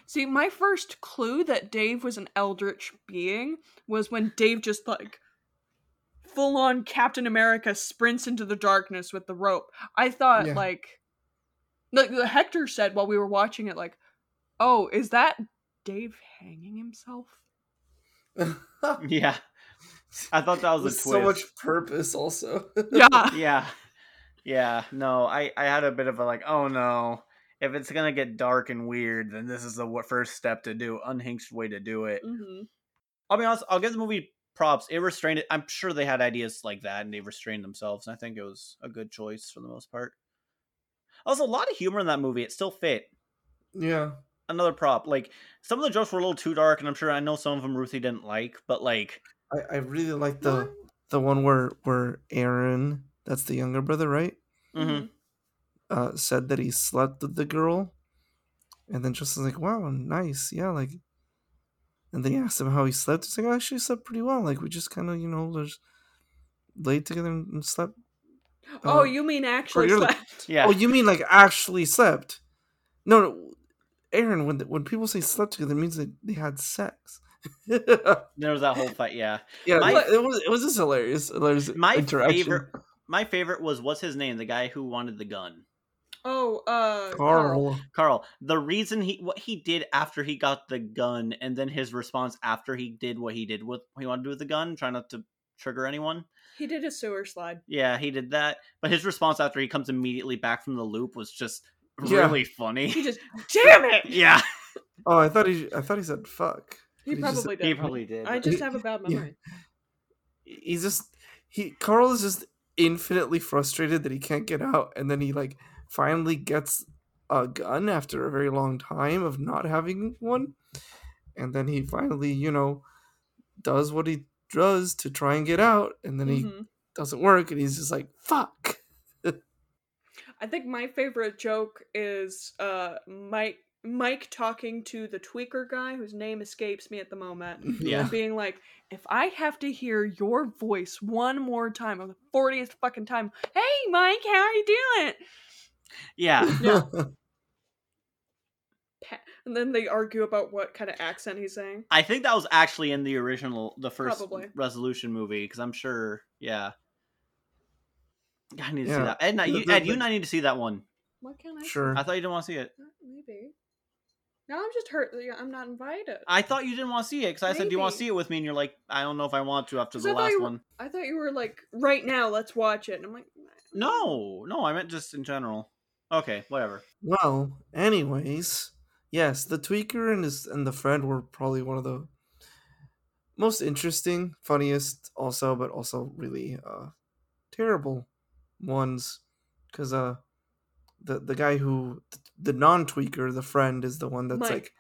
See, my first clue that Dave was an eldritch being was when Dave just like full on Captain America sprints into the darkness with the rope. I thought yeah. like Like Hector said while we were watching it, like, "Oh, is that Dave hanging himself?" Yeah, I thought that was With a twist. So much purpose, also. Yeah, yeah, yeah. No, I, I had a bit of a like, oh no, if it's gonna get dark and weird, then this is the first step to do unhinged way to do it. Mm-hmm. I'll be honest. I'll give the movie props. It restrained it. I'm sure they had ideas like that, and they restrained themselves. And I think it was a good choice for the most part. Also, a lot of humor in that movie. It still fit. Yeah. Another prop. Like, some of the jokes were a little too dark, and I'm sure I know some of them Ruthie didn't like, but, like... I, I really like the what? the one where, where Aaron, that's the younger brother, right? Mm-hmm. Uh, said that he slept with the girl. And then Justin's like, wow, nice. Yeah, like... And they asked him how he slept. He's like, I actually slept pretty well. Like, we just kind of, you know, just laid together and slept. Oh, uh, you mean actually slept? Like, yeah. Oh, you mean like actually slept? No, no, Aaron. When when people say slept together, it means that they had sex. There was that whole fight. Yeah, yeah. My, it was it was just hilarious. hilarious my favorite. My favorite was what's his name? The guy who wanted the gun. Oh, uh, Carl. Carl. The reason he what he did after he got the gun, and then his response after he did what he did with what he wanted to do with the gun, trying not to trigger anyone. He did a sewer slide. Yeah, he did that. But his response after he comes immediately back from the loop was just yeah. really funny. He just, damn it! Yeah. Oh, I thought he I thought he said fuck. He, he probably said, did. He probably did. I just have a bad memory. Yeah. He's just, he Carl is just infinitely frustrated that he can't get out. And then he like finally gets a gun after a very long time of not having one. And then he finally, you know, does what he does to try and get out, and then mm-hmm. he doesn't work, and he's just like, fuck. I think my favorite joke is uh Mike Mike talking to the tweaker guy whose name escapes me at the moment, yeah, being like, if I have to hear your voice one more time on the fortieth fucking time, hey Mike, how are you doing? Yeah, yeah. And then they argue about what kind of accent he's saying. I think that was actually in the original, the first Probably. Resolution movie, because I'm sure, yeah. I need to yeah. see that. Ed, the, you, the, Ed the, you and I need to see that one. Why can't I? Sure. I thought you didn't want to see it. Maybe. Now I'm just hurt that I'm not invited. I thought you didn't want to see it, because I Maybe. said, do you want to see it with me? And you're like, I don't know if I want to after the last you, one. I thought you were like, right now, let's watch it. And I'm like, no, no, I meant just in general. Okay, whatever. Well, anyways... Yes, the tweaker and his and the friend were probably one of the most interesting, funniest, also, but also really uh, terrible ones, because uh, the the guy who the non-tweaker, the friend, is the one that's Mike. like,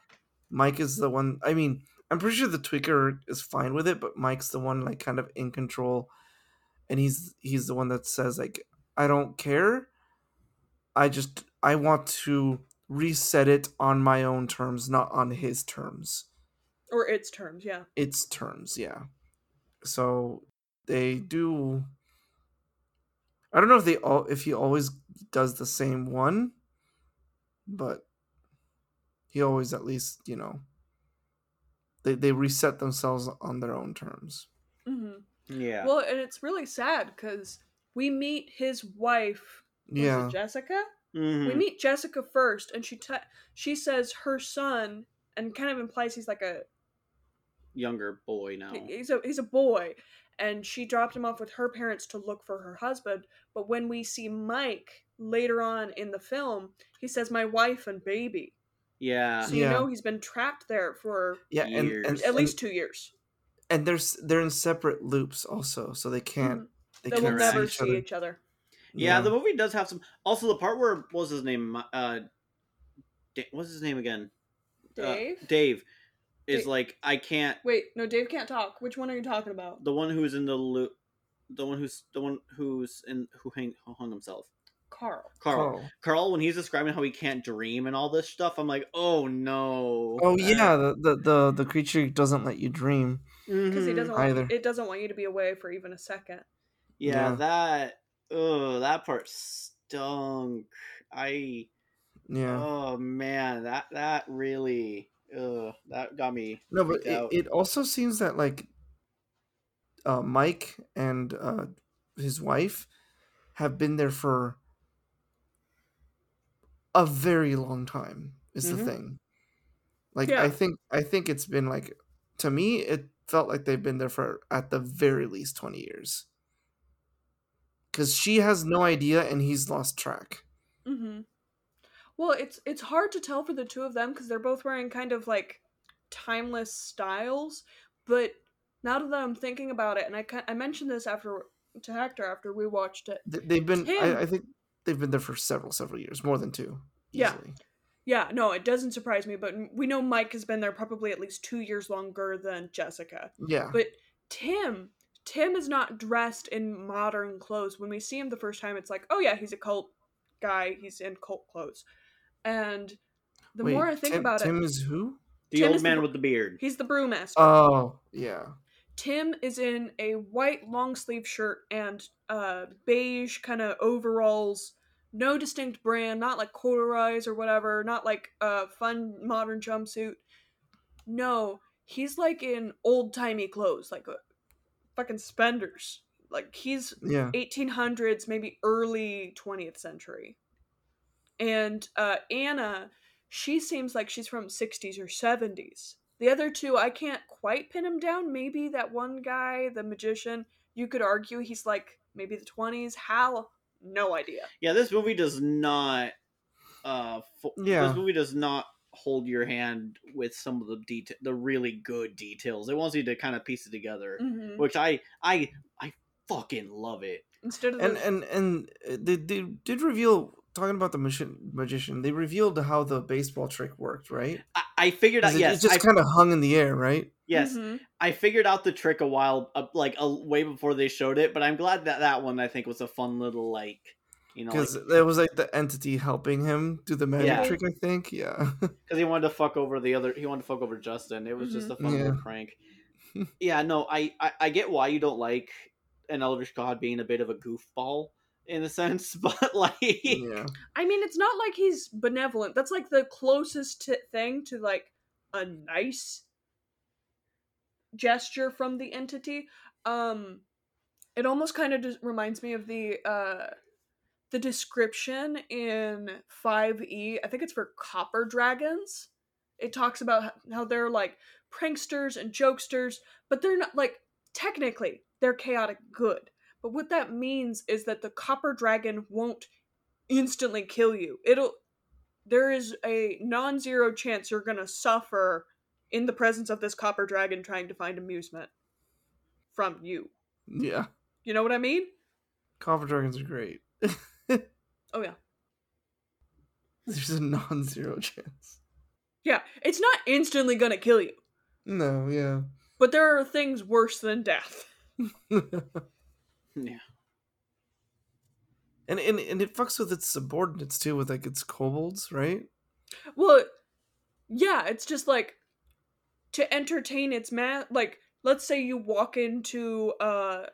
Mike is the one. I mean, I'm pretty sure the tweaker is fine with it, but Mike's the one like kind of in control, and he's he's the one that says like, I don't care, I just I want to. Reset it on my own terms, not on his terms. Or its terms, yeah. Its terms, yeah. So they do. I don't know if they all if he always does the same one, but he always at least, you know, they they reset themselves on their own terms. Mm-hmm. Yeah. Well, and it's really sad because we meet his wife, yeah, was it Jessica? Mm-hmm. We meet Jessica first, and she t- she says her son, and kind of implies he's like a younger boy now. He's a he's a boy, and she dropped him off with her parents to look for her husband. But when we see Mike later on in the film, he says, "My wife and baby." Yeah, so you yeah. know he's been trapped there for yeah, years. And, and, at least and, two years. And they're they're in separate loops also, so they can't mm-hmm. they, they can't will never see each other. Each other. Yeah, yeah, the movie does have some... Also, the part where... What was his name? Uh, da- what's his name again? Dave? Uh, Dave is Dave. Like, I can't... Wait, no, Dave can't talk. Which one are you talking about? The one who's in the loop... The one who's... The one who's in... Who, hang, who hung himself. Carl. Carl. Carl. Carl, when he's describing how he can't dream and all this stuff, I'm like, oh, no. Oh, that... yeah, the, the, the, the creature doesn't let you dream. Because he doesn't either. Want, it doesn't want you to be away for even a second. Yeah, yeah. that... Oh, that part stunk. I, yeah. Oh man, that that really, uh, that got me. No, but it, it also seems that like, uh, Mike and uh, his wife have been there for a very long time is mm-hmm. the thing. Like yeah. I think I think it's been like, to me it felt like they've been there for at the very least twenty years. Because she has no idea and he's lost track. Mm-hmm. Well, it's it's hard to tell for the two of them because they're both wearing kind of like timeless styles. But now that I'm thinking about it, and I I mentioned this after to Hector after we watched it, they've been I, I think they've been there for several several years, more than two. Easily. Yeah, yeah. No, it doesn't surprise me. But we know Mike has been there probably at least two years longer than Jessica. Yeah, but Tim. Tim is not dressed in modern clothes. When we see him the first time, it's like, oh yeah, he's a cult guy. He's in cult clothes. And the Wait, more I think Tim, about Tim it... Tim is who? The Tim old man the, with the beard. He's the brewmaster. Oh, yeah. Tim is in a white long-sleeve shirt and uh, beige kind of overalls. No distinct brand. Not like corduroys or whatever. Not like a fun modern jumpsuit. No. He's like in old-timey clothes. Like... a, fucking spenders. Like he's yeah. eighteen hundreds, maybe early twentieth century. And uh Anna, she seems like she's from sixties or seventies. The other two, I can't quite pin him down. Maybe that one guy, the magician, you could argue he's like maybe the twenties. Hal, no idea. Yeah, this movie does not uh fo- yeah. this movie does not hold your hand with some of the detail, the really good details. It wants you to kind of piece it together, mm-hmm. which I, I, I fucking love it. Instead of and those... and and they, they did reveal, talking about the magician, magician, they revealed how the baseball trick worked, right? I, I figured out. It, yes, it just kind of hung in the air, right? Yes, mm-hmm. I figured out the trick a while, like a way before they showed it. But I'm glad that that one I think was a fun little like. Because you know, like, it was like the entity helping him do the magic yeah. trick, I think. Yeah, because he wanted to fuck over the other. He wanted to fuck over Justin. It was mm-hmm. just a fun yeah. little prank. Yeah, no, I, I I get why you don't like an Eldritch God being a bit of a goofball in a sense, but like, yeah. I mean, it's not like he's benevolent. That's like the closest t- thing to like a nice gesture from the entity. Um, it almost kind of just reminds me of the uh. the description in five E, I think it's for Copper Dragons. It talks about how they're like pranksters and jokesters, but they're not like, technically, they're chaotic good. But what that means is that the Copper Dragon won't instantly kill you. It'll, there is a non-zero chance you're gonna suffer in the presence of this Copper Dragon trying to find amusement from you. Yeah. You know what I mean? Copper Dragons are great. Oh yeah, there's a non-zero chance. Yeah, it's not instantly gonna kill you. No, yeah, but there are things worse than death. Yeah, and, and and it fucks with its subordinates too, with like its kobolds, right? Well, yeah, it's just like to entertain its ma- like let's say you walk into uh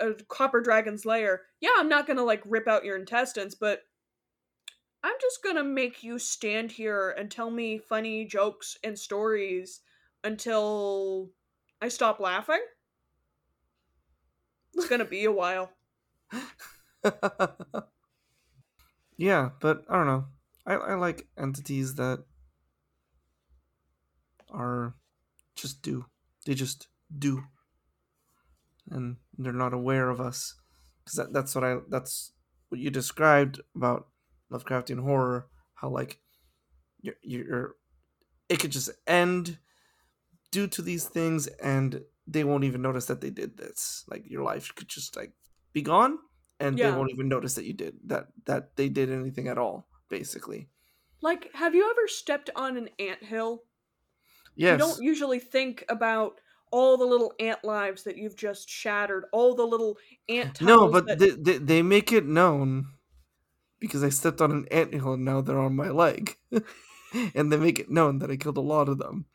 a Copper Dragon's lair. Yeah, I'm not gonna like rip out your intestines, but I'm just gonna make you stand here and tell me funny jokes and stories until I stop laughing. It's gonna be a while. Yeah, but I don't know. I, I like entities that are just do. They just do. And they're not aware of us, because that, that's what I that's what you described about Lovecraftian horror, how like you're, you're it could just end due to these things and they won't even notice that they did this. Like your life could just like be gone and yeah. they won't even notice that you did that that they did anything at all, basically. Like, have you ever stepped on an anthill? Yes. You don't usually think about all the little ant lives that you've just shattered, all the little ant tunnels. No, but that... they, they, they make it known because I stepped on an anthill and now they're on my leg. And they make it known that I killed a lot of them.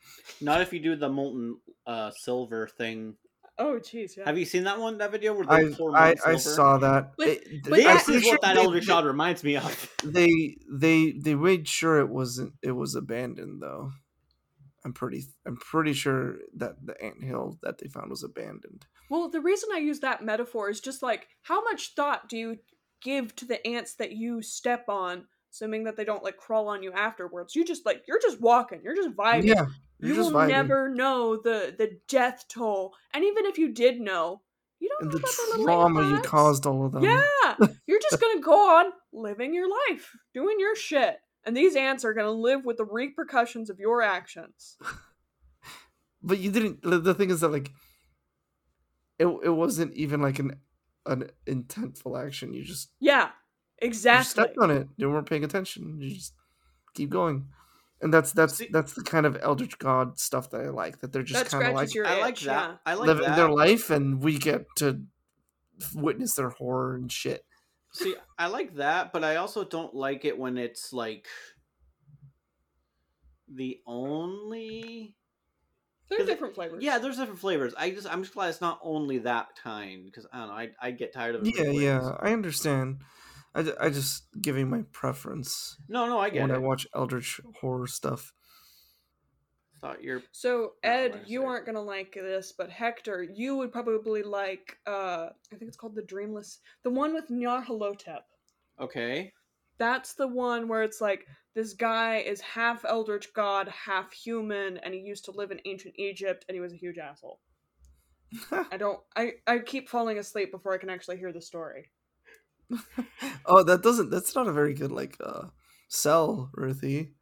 Not if you do the molten uh, silver thing. Oh, jeez, yeah. Have you seen that one, that video? Where I, I, I saw that. But, it, but this that, is what that Elder Shot reminds me of. They they they made sure it wasn't it was abandoned, though. I'm pretty I'm pretty sure that the anthill that they found was abandoned. Well, the reason I use that metaphor is just like, how much thought do you give to the ants that you step on assuming that they don't like crawl on you afterwards. You just like you're just walking, you're just vibing. Yeah, you will vibing. never know the the death toll, and even if you did know, you don't know the about the trauma you caused all of them. Yeah, you're just gonna go on living your life, doing your shit, and these ants are gonna live with the repercussions of your actions. But you didn't. The thing is that like, it it wasn't even like an an intentful action. You just yeah. Exactly. You stepped on it. You weren't paying attention. You just keep going, and that's that's that's the kind of Eldritch God stuff that I like. That they're just kind of like, your I itch, like that. Yeah. I like living that. their life, and we get to witness their horror and shit. See, I like that, but I also don't like it when it's like the only. There's different flavors. Yeah, there's different flavors. I just I'm just glad it's not only that kind, because I don't know. I I get tired of. Yeah, flavors. yeah, I understand. I, I just giving my preference. No, no, I get when it. When I watch Eldritch horror stuff. Thought you're so Ed, you aren't gonna like this, but Hector, you would probably like. Uh, I think it's called the Dreamless, the one with Nyarlathotep. Okay. That's the one where it's like this guy is half Eldritch god, half human, and he used to live in ancient Egypt, and he was a huge asshole. I don't. I I keep falling asleep before I can actually hear the story. Oh, that doesn't that's not a very good like uh sell, Ruthie.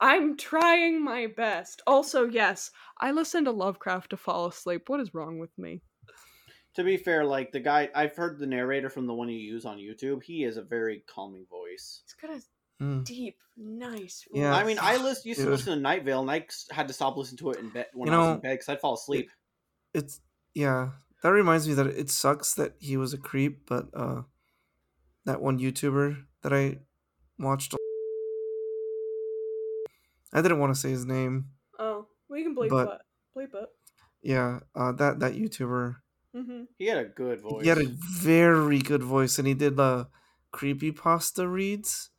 I'm trying my best. Also, yes, I listen to Lovecraft to fall asleep. What is wrong with me? To be fair, like the guy I've heard the narrator from the one you use on YouTube, he is a very calming voice. He's got a mm. deep, nice voice. Yeah. I mean I list, used to listen to Night Vale and I had to stop listening to it in bed when you know, I was in bed because I'd fall asleep. It, it's yeah. That reminds me that it sucks that he was a creep, but uh that one YouTuber that I watched. I didn't want to say his name. Oh, well, you can bleep but, that. Bleep it. Yeah, uh, that, that YouTuber. Mm-hmm. He had a good voice. He had a very good voice, and he did uh, creepypasta reads.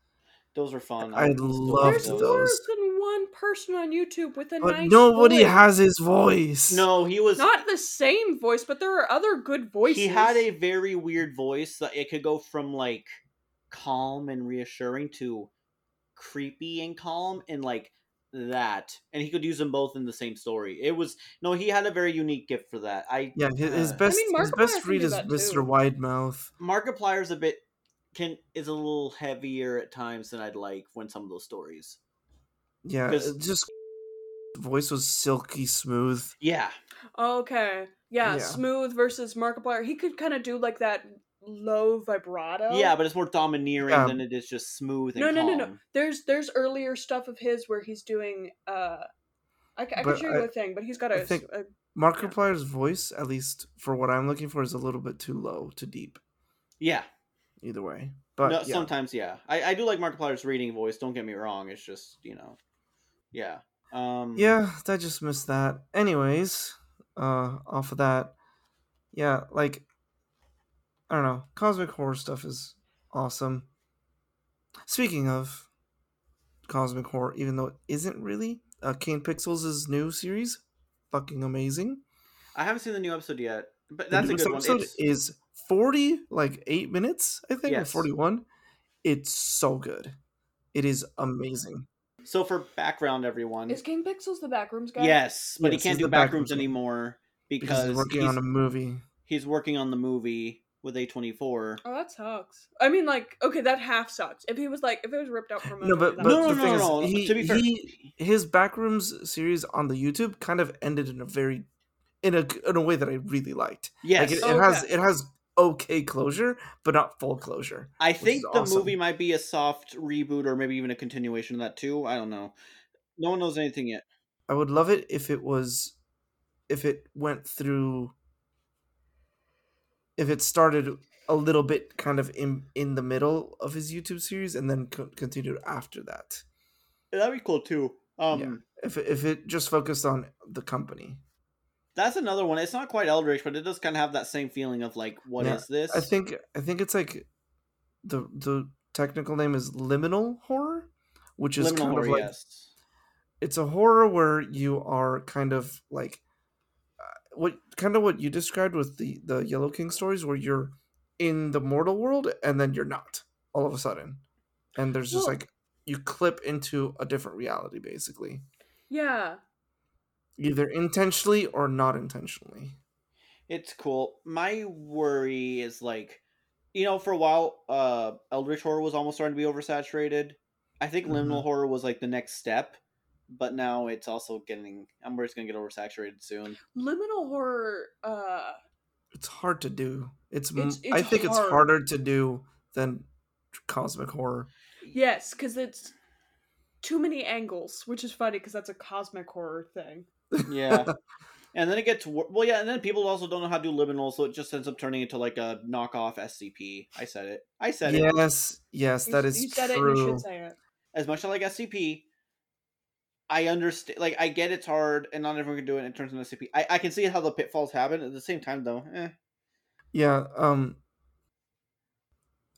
Those are fun. I, I loved those. There's more than one person on YouTube with a but nice nobody voice. has his voice. No, he was... Not the same voice, but there are other good voices. He had a very weird voice that it could go from, like, calm and reassuring to creepy and calm and, like, that. And he could use them both in the same story. It was... No, he had a very unique gift for that. I Yeah, his, his best, I mean, his best read is Mister Widemouth. Markiplier's a bit... Can, is a little heavier at times than I'd like when some of those stories. Yeah, just the voice was silky smooth. Yeah. Okay. Yeah, yeah. Smooth versus Markiplier. He could kind of do like that low vibrato. Yeah, but it's more domineering um, than it is just smooth and no, no, calm. No, no, no. There's there's earlier stuff of his where he's doing. Uh, I, I can show you a thing, but he's got a. I think a Markiplier's yeah. voice, at least for what I'm looking for, is a little bit too low, too deep. Yeah. Either way, but no, yeah. sometimes, yeah, I, I do like Markiplier's reading voice. Don't get me wrong; it's just you know, yeah, um, yeah. I just missed that. Anyways, uh, off of that, yeah, like I don't know, cosmic horror stuff is awesome. Speaking of cosmic horror, even though it isn't really, uh, Kane Pixels' new series, fucking amazing. I haven't seen the new episode yet, but that's the a good episode one. It's... is forty like eight minutes I think yes. or forty-one. It's so good. It is amazing. So for background, everyone, is Kane Pixels the Backrooms guy? Yes, but yes, he can't do Backrooms back anymore because, because he's working he's, on a movie. He's working on the movie with A twenty-four. Oh, that sucks. I mean, like, okay, that half sucks. If he was like, if it was ripped out from no, but, but no, no, no, is, no. He, to be fair, he, his Backrooms series on the YouTube kind of ended in a very in a in a way that I really liked. Yes, like it, oh, it has okay. it has. okay closure, but not full closure. I think the awesome. movie might be a soft reboot or maybe even a continuation of that too. I don't know. No one knows anything yet. I would love it if it was, if it went through, if it started a little bit kind of in, in the middle of his YouTube series and then co- continued after that. Yeah, that'd be cool too. Um, yeah. If if it just focused on the company. That's another one. It's not quite Eldritch, but it does kind of have that same feeling of like, what yeah, is this? I think I think it's like the the technical name is liminal horror, which is liminal kind horror, of like yes. It's a horror where you are kind of like uh, what kind of what you described with the the Yellow King stories, where you're in the mortal world and then you're not all of a sudden, and there's well, just like you clip into a different reality, basically. Yeah. Either intentionally or not intentionally. It's cool. My worry is, like, you know, for a while, uh, Eldritch Horror was almost starting to be oversaturated. I think Liminal mm-hmm. Horror was, like, the next step. But now it's also getting... I'm worried it's going to get oversaturated soon. Liminal Horror... Uh, it's hard to do. It's, it's, it's I think hard. It's harder to do than Cosmic Horror. Yes, because it's too many angles, which is funny because that's a Cosmic Horror thing. Yeah. And then it gets... Well, yeah, and then people also don't know how to do liminal, so it just ends up turning into like a knockoff S C P. I said it. I said yes, it. Yes, yes, that you, is you said true. It, you should say it. As much as I like S C P... I understand, like, I get it's hard, and not everyone can do it, and it turns into S C P. I, I can see how the pitfalls happen at the same time, though. Eh. Yeah, um,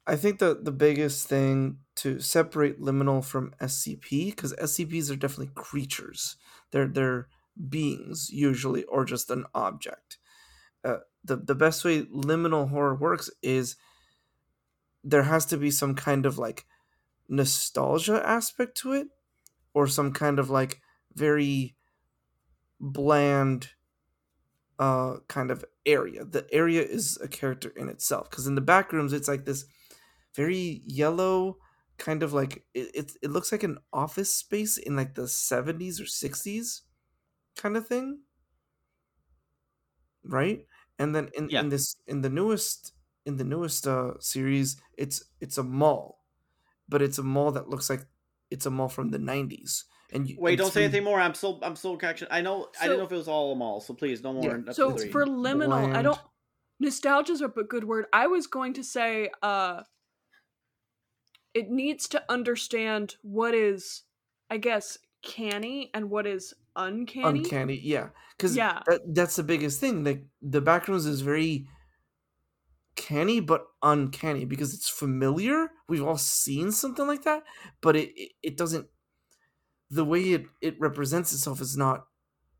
I think the, the biggest thing to separate liminal from S C P, because S C Ps are definitely creatures. They're they're beings, usually, or just an object. Uh, the, the best way liminal horror works is there has to be some kind of, like, nostalgia aspect to it, or some kind of, like, very bland uh, kind of area. The area is a character in itself. Because in the back rooms, it's like this very yellow kind of, like, it, it, it looks like an office space in, like, the seventies or sixties kind of thing. Right? And then in, yeah. in this in the newest in the newest uh, series, it's it's a mall. But it's a mall that looks like it's a mall from the nineties. And you, wait, and don't say anything more. I'm still, I'm still catching. I know, so, I didn't know if it was all a mall. So please, no more. Yeah. So for liminal, bland. I don't. Nostalgia's a good word. I was going to say, uh, it needs to understand what is, I guess, canny and what is uncanny. Uncanny, yeah, because yeah. that, that's the biggest thing. Like the Backrooms is very canny but uncanny because it's familiar. We've all seen something like that, but it it, it doesn't, the way it, it represents itself is not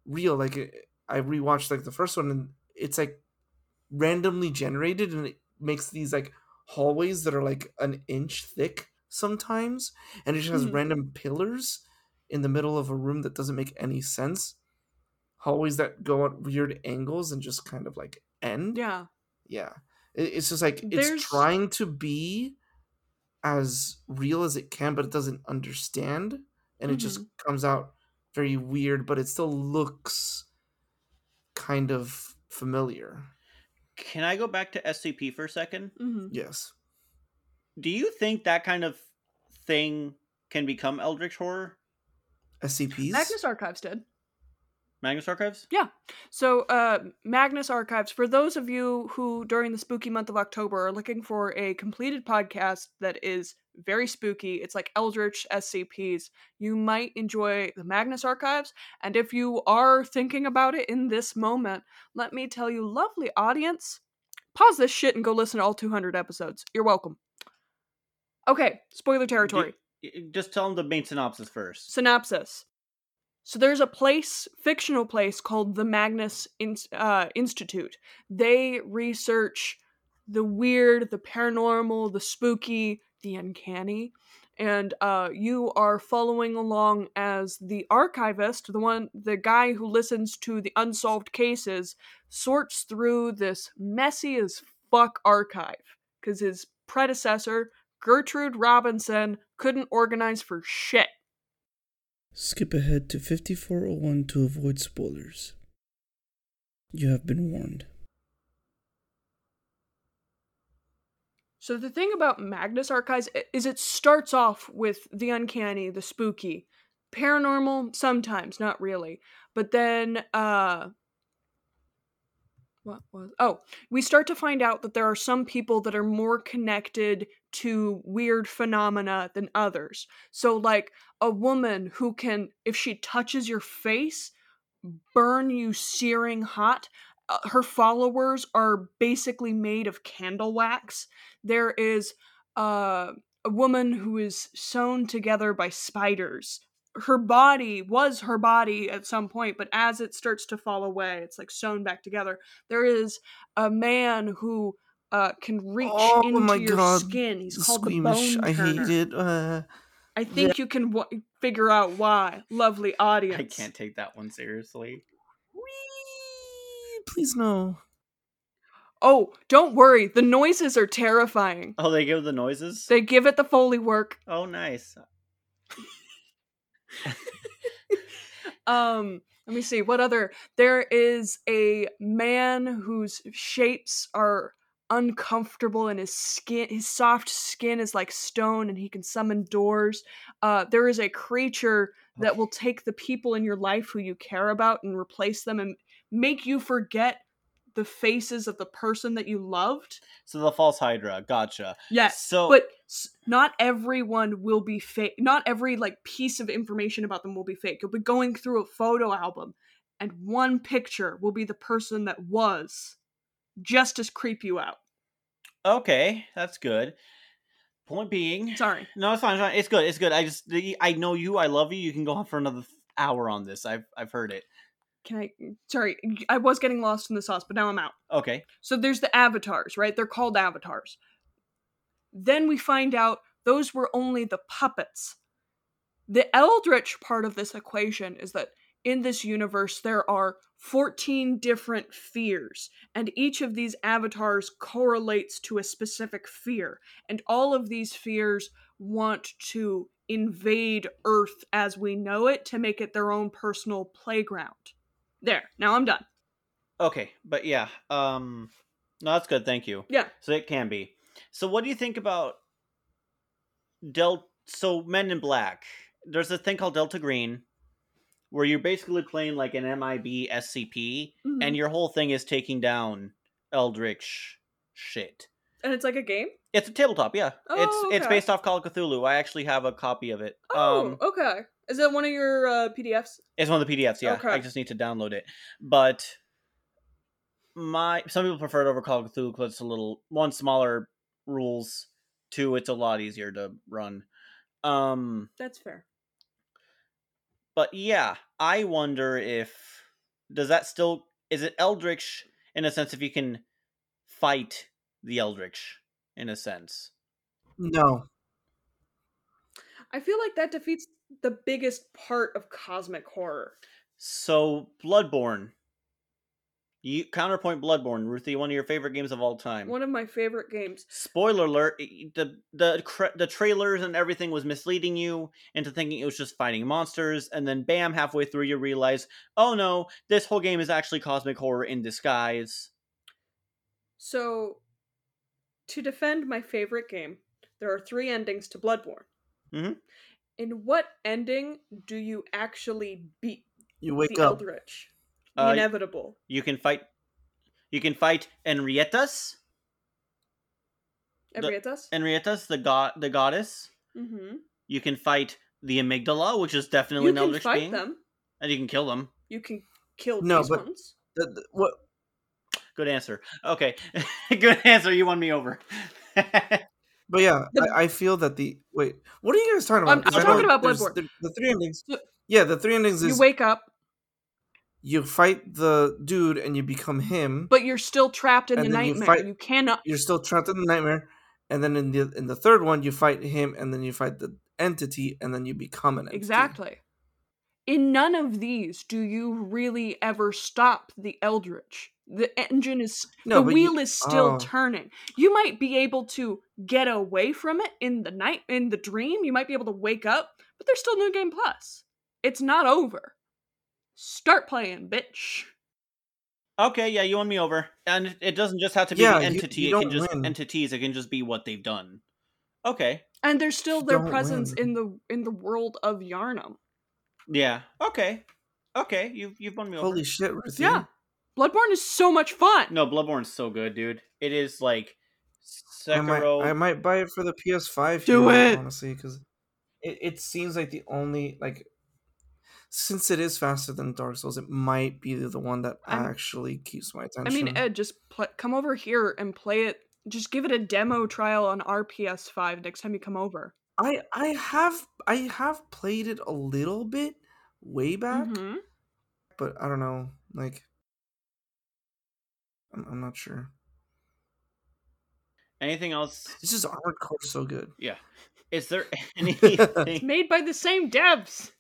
real. Like it, I rewatched like the first one and it's like randomly generated and it makes these like hallways that are like an inch thick sometimes, and it just has mm-hmm. random pillars in the middle of a room that doesn't make any sense, hallways that go at weird angles and just kind of like end. Yeah. Yeah. It's just like, it's There's... trying to be as real as it can, but it doesn't understand. And mm-hmm. it just comes out very weird, but it still looks kind of familiar. Can I go back to S C P for a second? Mm-hmm. Yes. Do you think that kind of thing can become Eldritch Horror? S C Ps? Magnus Archives did. Magnus Archives? Yeah. So, uh, Magnus Archives, for those of you who, during the spooky month of October, are looking for a completed podcast that is very spooky, it's like Eldritch S C Ps, you might enjoy the Magnus Archives, and if you are thinking about it in this moment, let me tell you, lovely audience, pause this shit and go listen to all two hundred episodes. You're welcome. Okay, spoiler territory. You, just tell them the main synopsis first. Synopsis. So there's a place, fictional place, called the Magnus In- uh, Institute. They research the weird, the paranormal, the spooky, the uncanny. And uh, you are following along as the archivist, the one, the guy who listens to the unsolved cases, sorts through this messy as fuck archive. Because his predecessor, Gertrude Robinson, couldn't organize for shit. Skip ahead to fifty-four oh one to avoid spoilers. You have been warned. So the thing about Magnus Archives is it starts off with the uncanny, the spooky, paranormal, sometimes, not really. But then, uh... what was... Oh, we start to find out that there are some people that are more connected to weird phenomena than others. So, like, a woman who can, if she touches your face, burn you searing hot. Uh, her followers are basically made of candle wax. There is uh, a woman who is sewn together by spiders. Her body was her body at some point, but as it starts to fall away, it's like sewn back together. There is a man who uh, can reach oh, into your God. skin. He's called Squeamish. The Bone Turner. I hate it. Uh... I think you can w- figure out why. Lovely audience. I can't take that one seriously. Whee! Please no. Oh, don't worry. The noises are terrifying. Oh, they give the noises? They give it the Foley work. Oh, nice. um, let me see. What other? There is a man whose shapes are uncomfortable, and his skin, his soft skin is like stone, and he can summon doors. Uh, there is a creature that will take the people in your life who you care about and replace them and make you forget the faces of the person that you loved. So the false Hydra. Gotcha. Yes. So, but not everyone will be fake. Not every like piece of information about them will be fake. You'll be going through a photo album, and one picture will be the person that was, just to creep you out. Okay, that's good. Point being, sorry. No, it's fine. It's, fine. It's good. It's good. I just, I know you. I love you. You can go on for another hour on this. I've, I've heard it. Can I, sorry, I was getting lost in the sauce, but now I'm out. Okay. So there's the avatars, right? They're called avatars. Then we find out those were only the puppets. The eldritch part of this equation is that in this universe, there are fourteen different fears, and each of these avatars correlates to a specific fear. And all of these fears want to invade Earth as we know it to make it their own personal playground. There, now I'm done. Okay, but yeah, um, no, that's good, thank you. Yeah. So it can be. So what do you think about Del? So Men in Black, there's a thing called Delta Green, where you're basically playing like an M I B S C P, mm-hmm. and your whole thing is taking down eldritch shit. And it's like a game? It's a tabletop, yeah. Oh, it's okay. It's based off Call of Cthulhu. I actually have a copy of it. Oh, um, okay. Is it one of your uh, P D Fs? It's one of the P D Fs, yeah. Okay. I just need to download it. But my some people prefer it over Call of Cthulhu because it's a little, one, smaller rules. Two, it's a lot easier to run. Um, That's fair. But yeah, I wonder if, does that still, is it eldritch in a sense if you can fight the eldritch in a sense? No. I feel like that defeats the biggest part of cosmic horror. So Bloodborne, you counterpoint Bloodborne, Ruthie, one of your favorite games of all time. One of my favorite games. Spoiler alert, the the the trailers and everything was misleading you into thinking it was just fighting monsters, and then bam, halfway through you realize, oh no, this whole game is actually cosmic horror in disguise. So, to defend my favorite game, there are three endings to Bloodborne. Mm-hmm. In what ending do you actually beat you wake the up. Eldritch? Uh, Inevitable. You can fight. You can fight Henrietas. Henrietas. The, Henrietas, the god, the goddess. Mm-hmm. You can fight the amygdala, which is definitely you an eldritch being. You can fight them, and you can kill them. You can kill no, these but ones. The, the, what? Good answer. Okay. Good answer. You won me over. But yeah, I, I feel that the... Wait, what are you guys talking about? I'm, I'm talking about Bloodborne. The, the three endings. Yeah, the three endings is... You wake up. You fight the dude and you become him. But you're still trapped in the nightmare. You, fight, you cannot... You're still trapped in the nightmare. And then in the in the third one, you fight him and then you fight the entity and then you become an entity. Exactly. In none of these do you really ever stop the eldritch. The engine is, no, the wheel you, is still oh. turning. You might be able to get away from it in the night, in the dream. You might be able to wake up, but there's still New Game Plus. It's not over. Start playing, bitch. Okay, yeah, you won me over. And it doesn't just have to be yeah, an entity. You, you it can just win. Entities. It can just be what they've done. Okay. And there's still their don't presence win. in the in the world of Yarnum. Yeah. Okay. Okay. You've you've won me over. Holy shit, Ruthie. Yeah. Bloodborne is so much fun. No, Bloodborne's so good, dude. It is like Sekiro. I might, I might buy it for the P S five. Do you know, it honestly, because it, it seems like the only like since it is faster than Dark Souls, it might be the one that I'm, actually keeps my attention. I mean, Ed, just play, come over here and play it. Just give it a demo trial on our P S five next time you come over. I I have I have played it a little bit way back, mm-hmm. but I don't know, like. I'm not sure. Anything else? This is hardcore so good. Yeah. Is there anything made by the same devs?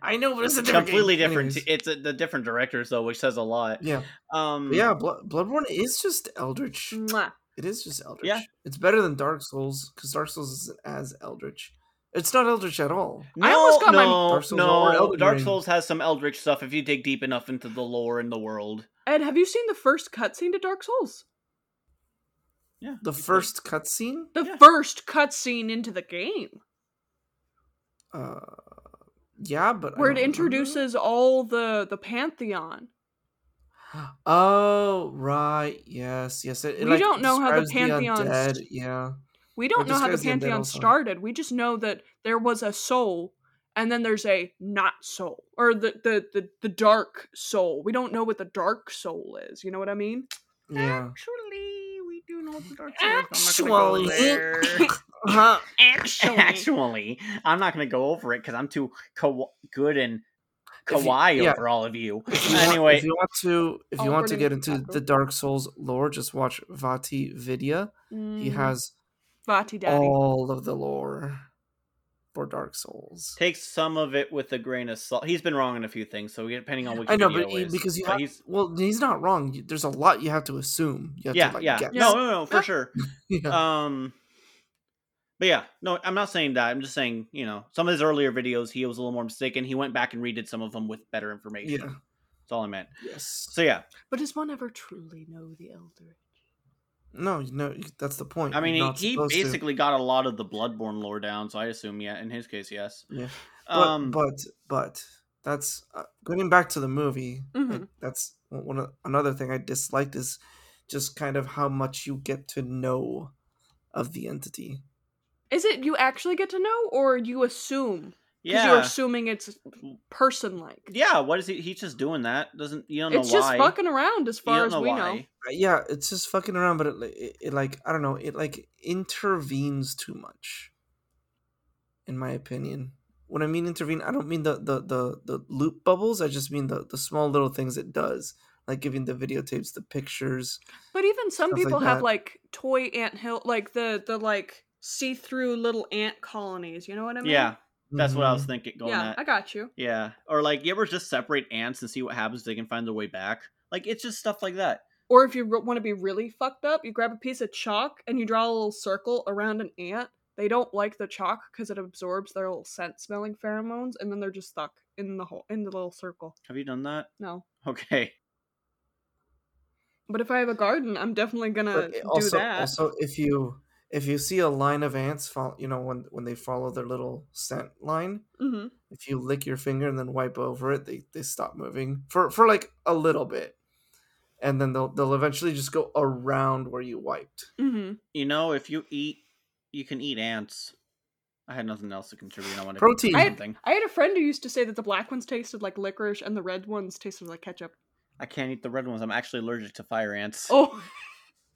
I know, but it's a different completely game. different. Anyways. It's a, the different directors though, which says a lot. Yeah, um, but yeah. Blood, Bloodborne is just Eldritch. Mwah. It is just Eldritch. Yeah, it's better than Dark Souls because Dark Souls isn't as Eldritch. It's not Eldritch at all. No, I almost got no, my Dark Souls no. Dark Souls has some Eldritch stuff if you dig deep enough into the lore and the world. Ed, have you seen the first cutscene to Dark Souls? Yeah. The first cutscene? The yeah. first cutscene into the game. Uh, yeah, but where it introduces remember. all the the pantheon. Oh right, yes, yes. It, it, we like, don't know how the pantheon. The undead, st- yeah. We don't know how the Pantheon started. We just know that there was a soul, and then there's a not soul. Or the, the, the, the dark soul. We don't know what the dark soul is. You know what I mean? Yeah. Actually, we do know what the dark soul is. Actually. uh-huh. Actually. Actually. I'm not going to go over it because I'm too ka- good and kawaii you, yeah. for all of you. If you anyway. Want, if you want to, if you oh, want to get into back. the Dark Souls lore, just watch Vati Vidya. Mm. He has... Vati Daddy. All of the lore for Dark Souls. Take some of it with a grain of salt. He's been wrong in a few things, so depending on which I know, but he, is, because you have, he's well, he's not wrong. There's a lot you have to assume. You have yeah, to, like, yeah, guess. no, no, no, for yeah. sure. yeah. Um, but yeah, no, I'm not saying that. I'm just saying, you know, some of his earlier videos, he was a little more mistaken. He went back and redid some of them with better information. Yeah. That's all I meant. Yes. So yeah. But does one ever truly know the Elder? No, no, that's the point. I mean, he, he basically to. got a lot of the Bloodborne lore down, so I assume, yeah, in his case, yes. Yeah, but um, but, but that's uh, going back to the movie. Mm-hmm. I, that's one of, another thing I disliked is just kind of how much you get to know of the entity. Is it you actually get to know, or you assume? Yeah, you're assuming it's person-like. Yeah, what is he? He's just doing that. Doesn't you don't know why? It's just fucking around, as far as we know. Yeah, it's just fucking around, but it, it, it like I don't know. It like intervenes too much, in my opinion. When I mean intervene, I don't mean the the the, the loop bubbles. I just mean the, the small little things it does, like giving the videotapes, the pictures. But even some people like have that. like toy ant hill, like the the like see-through little ant colonies. You know what I mean? Yeah. That's what I was thinking. Going yeah, at. I got you. Yeah, or like you ever just separate ants and see what happens. They can find their way back. Like it's just stuff like that. Or if you re- want to be really fucked up, you grab a piece of chalk and you draw a little circle around an ant. They don't like the chalk because it absorbs their little scent-smelling pheromones, and then they're just stuck in the hole in the little circle. Have you done that? No. Okay. But if I have a garden, I'm definitely gonna also, do that. Also, if you. If you see a line of ants, follow, you know, when when they follow their little scent line, mm-hmm. if you lick your finger and then wipe over it, they, they stop moving for, for like a little bit. And then they'll they'll eventually just go around where you wiped. Mm-hmm. You know, if you eat, you can eat ants. I had nothing else to contribute. I wanted protein. To eat something. I had, I had a friend who used to say that the black ones tasted like licorice and the red ones tasted like ketchup. I can't eat the red ones. I'm actually allergic to fire ants. Oh,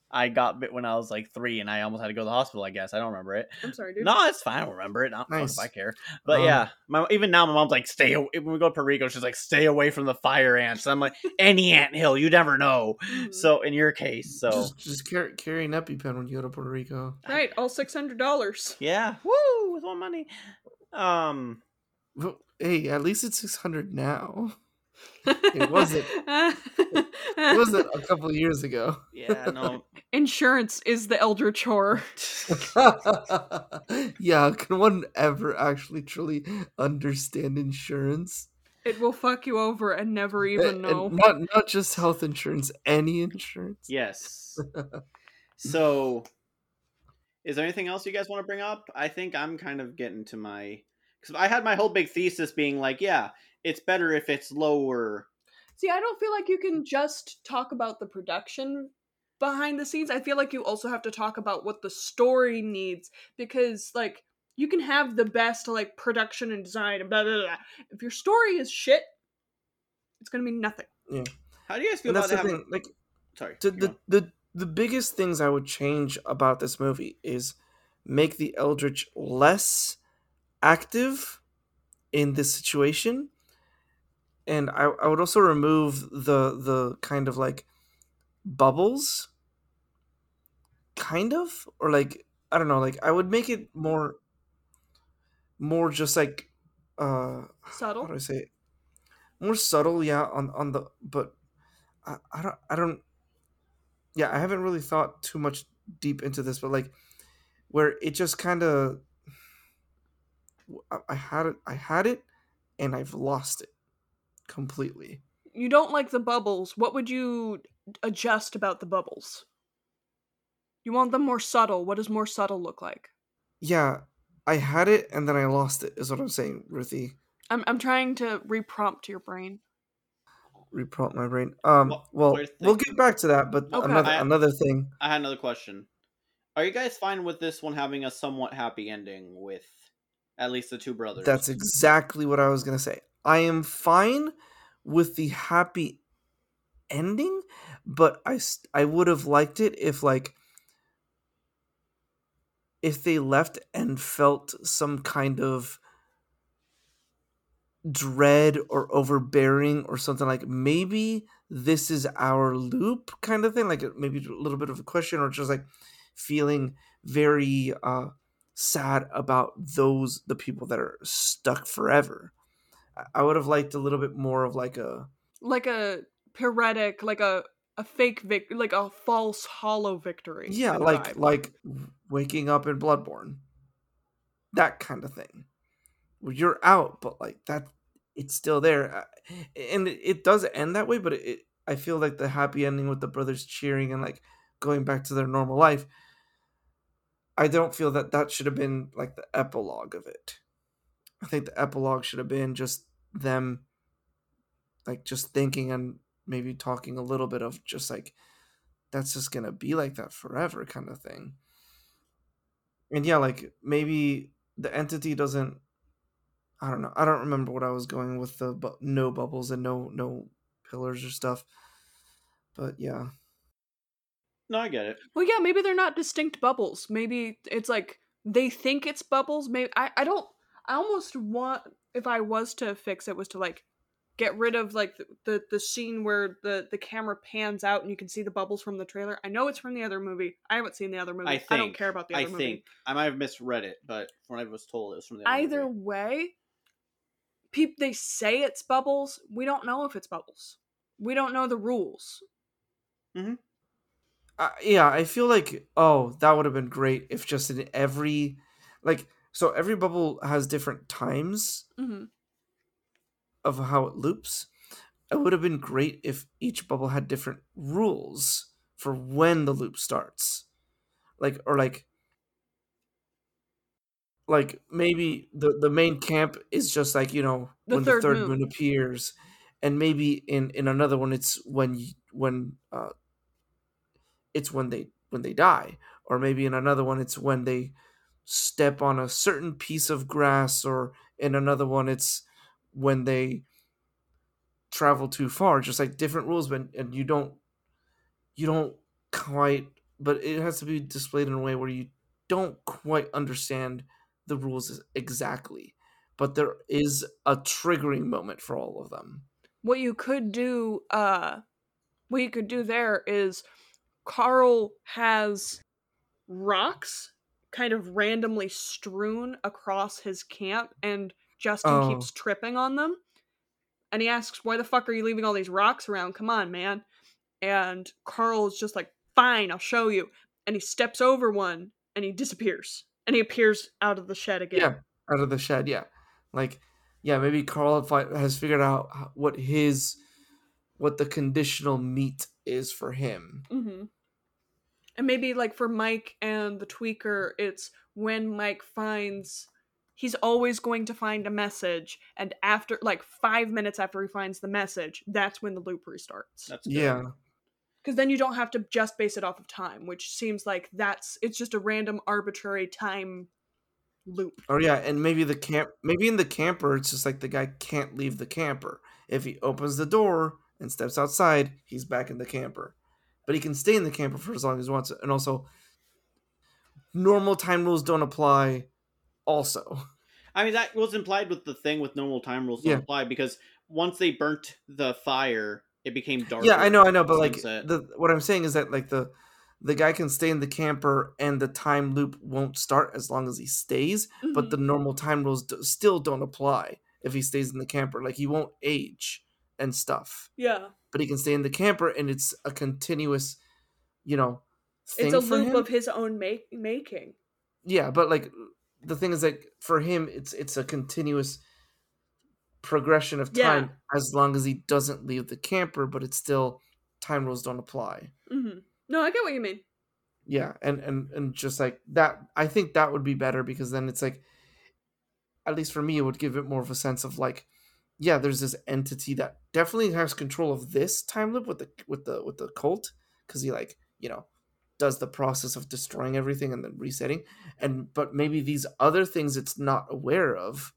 I got bit when I was like three and I almost had to go to the hospital, I guess. I don't remember it. I'm sorry, dude. No, it's fine. I don't remember it. Not nice. If I care. But um, yeah, my, even now my mom's like, stay away. When we go to Puerto Rico, she's like, stay away from the fire ants. And I'm like, any ant hill, you never know. Mm-hmm. So in your case, so. Just, just carry, carry an EpiPen when you go to Puerto Rico. Right. All six hundred dollars. Yeah. Woo. With all money. Um. Well, hey, at least it's six hundred now. It wasn't It wasn't a couple of years ago. Yeah, no. Insurance is the Eldritch Horror. Yeah, can one ever actually truly understand insurance? It will fuck you over and never even know. And not not just health insurance, any insurance. Yes. So is there anything else you guys want to bring up? I think I'm kind of getting to my because I had my whole big thesis being like, yeah, it's better if it's lower. See, I don't feel like you can just talk about the production behind the scenes. I feel like you also have to talk about what the story needs because, like, you can have the best, like, production and design and blah, blah, blah. If your story is shit, it's going to mean nothing. Yeah. How do you guys feel and about having... Thing, like, Sorry. The, the, the, the biggest things I would change about this movie is make the Eldritch less active in this situation. And I, I would also remove the the kind of like bubbles, kind of, or like, I don't know, like I would make it more more just like uh subtle. How do I say it? More subtle, yeah. On on the but I, I don't I don't yeah I haven't really thought too much deep into this, but like where it just kind of I, I had it I had it and I've lost it completely. You don't like the bubbles. What would you adjust about the bubbles? You want them more subtle. What does more subtle look like? Yeah, I had it and then I lost it is what I'm saying, Ruthie. I'm I'm trying to reprompt your brain. Reprompt my brain. Um. Well, well we'll get back to that, but okay. another I, another thing. I had another question. Are you guys fine with this one having a somewhat happy ending with at least the two brothers? That's exactly what I was going to say. I am fine with the happy ending, but I, I would have liked it if like if they left and felt some kind of dread or overbearing or something, like maybe this is our loop kind of thing, like maybe a little bit of a question or just like feeling very uh sad about those the people that are stuck forever. I would have liked a little bit more of like a like a paretic, like a a fake vic, like a false hollow victory. Yeah, like vibe. Like waking up in Bloodborne, that kind of thing. You're out, but like that, it's still there, and it does end that way. But it, I feel like the happy ending with the brothers cheering and like going back to their normal life, I don't feel that that should have been like the epilogue of it. I think the epilogue should have been just them, like just thinking and maybe talking a little bit of just like, that's just gonna be like that forever kind of thing. And yeah, like maybe the entity doesn't. I don't know. I don't remember what I was going with the bu- no bubbles and no no pillars or stuff. But yeah. No, I get it. Well, yeah, maybe they're not distinct bubbles. Maybe it's like they think it's bubbles. Maybe I, I don't. I almost want, if I was to fix it, was to like get rid of like the, the, the scene where the, the camera pans out and you can see the bubbles from the trailer. I know it's from the other movie. I haven't seen the other movie. I, think, I don't care about the other I movie. I think I might have misread it, but when I was told it was from the other either movie. Way. People, they say it's bubbles. We don't know if it's bubbles. We don't know the rules. Mm-hmm. Uh, yeah, I feel like, oh, that would have been great if just in every, like, so every bubble has different times mm-hmm. of how it loops. It would have been great if each bubble had different rules for when the loop starts. Like, or like, Like, maybe the, the main camp is just like, you know, the when third the third moon. moon appears. And maybe in, in another one, it's when when uh, it's when they when they die. Or maybe in another one, it's when they step on a certain piece of grass. Or in another one, it's when they travel too far. Just like different rules. But, and you don't, you don't quite... But it has to be displayed in a way where you don't quite understand the rules exactly, but there is a triggering moment for all of them. What you could do, uh, what you could do there is Carl has rocks kind of randomly strewn across his camp, and Justin oh. keeps tripping on them. And he asks, "Why the fuck are you leaving all these rocks around? Come on, man." And Carl's just like, "Fine, I'll show you." And he steps over one and he disappears. And he appears out of the shed again. Yeah, out of the shed, yeah. Like, yeah, maybe Carl has figured out what his, what the conditional meat is for him. Mm-hmm. And maybe, like, for Mike and the tweaker, it's when Mike finds, he's always going to find a message. And after, like, five minutes after he finds the message, that's when the loop restarts. That's good. Yeah. Because then you don't have to just base it off of time, which seems like that's, it's just a random arbitrary time loop. Oh yeah, and maybe the camp, maybe in the camper, it's just like the guy can't leave the camper. If he opens the door and steps outside, he's back in the camper. But he can stay in the camper for as long as he wants. And also, normal time rules don't apply also. I mean, that was implied with the thing with normal time rules don't yeah. apply, because once they burnt the fire... It became dark. Yeah, I know, I know, but like the, what I'm saying is that like the the guy can stay in the camper and the time loop won't start as long as he stays, mm-hmm. but the normal time rules do- still don't apply if he stays in the camper. Like, he won't age and stuff. Yeah. But he can stay in the camper and it's a continuous, you know, thing. It's a loop of his own make- making. Yeah, but like the thing is, like, for him, it's it's a continuous progression of time yeah. as long as he doesn't leave the camper, but it's still time rules don't apply. Mm-hmm. No, I get what you mean. Yeah, and, and, and just like that, I think that would be better because then it's like, at least for me, it would give it more of a sense of like, yeah, there's this entity that definitely has control of this time loop with the with the with the cult because he like, you know, does the process of destroying everything and then resetting, and but maybe these other things it's not aware of,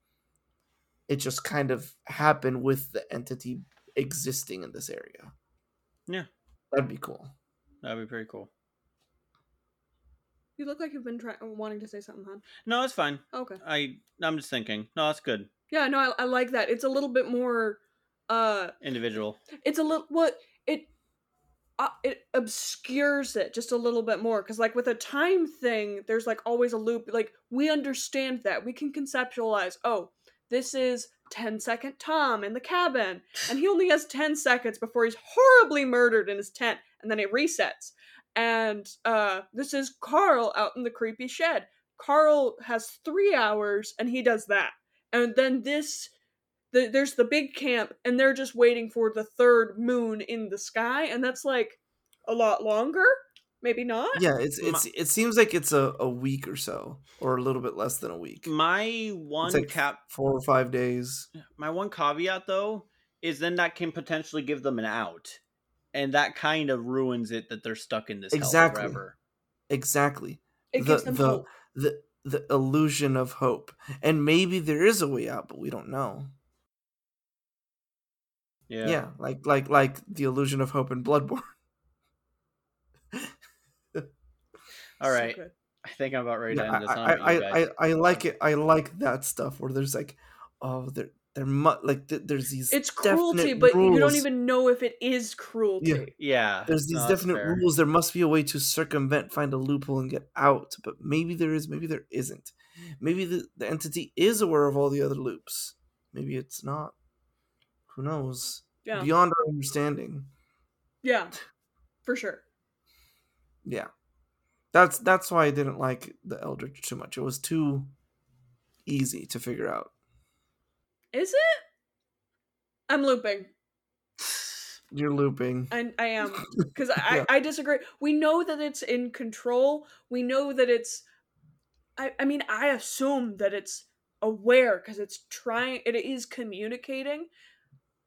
it just kind of happened with the entity existing in this area. Yeah, that'd be cool. That'd be pretty cool. You look like you've been trying, wanting to say something, huh? No, it's fine. Okay. I I'm just thinking. No, that's good. Yeah, no, I, I like that. It's a little bit more uh individual. It's a little what it uh, it obscures it just a little bit more because, like, with a time thing, there's like always a loop. Like, we understand that we can conceptualize. Oh, this is ten second Tom in the cabin, and he only has ten seconds before he's horribly murdered in his tent, and then it resets. And uh, this is Carl out in the creepy shed. Carl has three hours, and he does that. And then this, the, there's the big camp, and they're just waiting for the third moon in the sky, and that's like a lot longer. Maybe not. Yeah, it's it's it seems like it's a, a week or so, or a little bit less than a week. My one like cap four or five days. My one caveat though is then that can potentially give them an out. And that kind of ruins it that they're stuck in this exactly. hell forever. Exactly. It the, gives them the, hope. The, the illusion of hope. And maybe there is a way out, but we don't know. Yeah. Yeah, like like like the illusion of hope in Bloodborne. All right. So I think I'm about ready to yeah, end this on. I, I, I, I like it. I like that stuff where there's like, oh, there, there mu- like th- there's these. It's cruelty, but rules. You don't even know if it is cruelty. Yeah. yeah there's these no, definite rules. There must be a way to circumvent, find a loophole, and get out. But maybe there is. Maybe there isn't. Maybe the, the entity is aware of all the other loops. Maybe it's not. Who knows? Yeah. Beyond our understanding. Yeah, for sure. Yeah. That's that's why I didn't like the Eldritch too much. It was too easy to figure out. Is it? I'm looping. You're looping. I, I am. Because I, yeah. I, I disagree. We know that it's in control. We know that it's... I, I mean, I assume that it's aware because it's trying... It is communicating.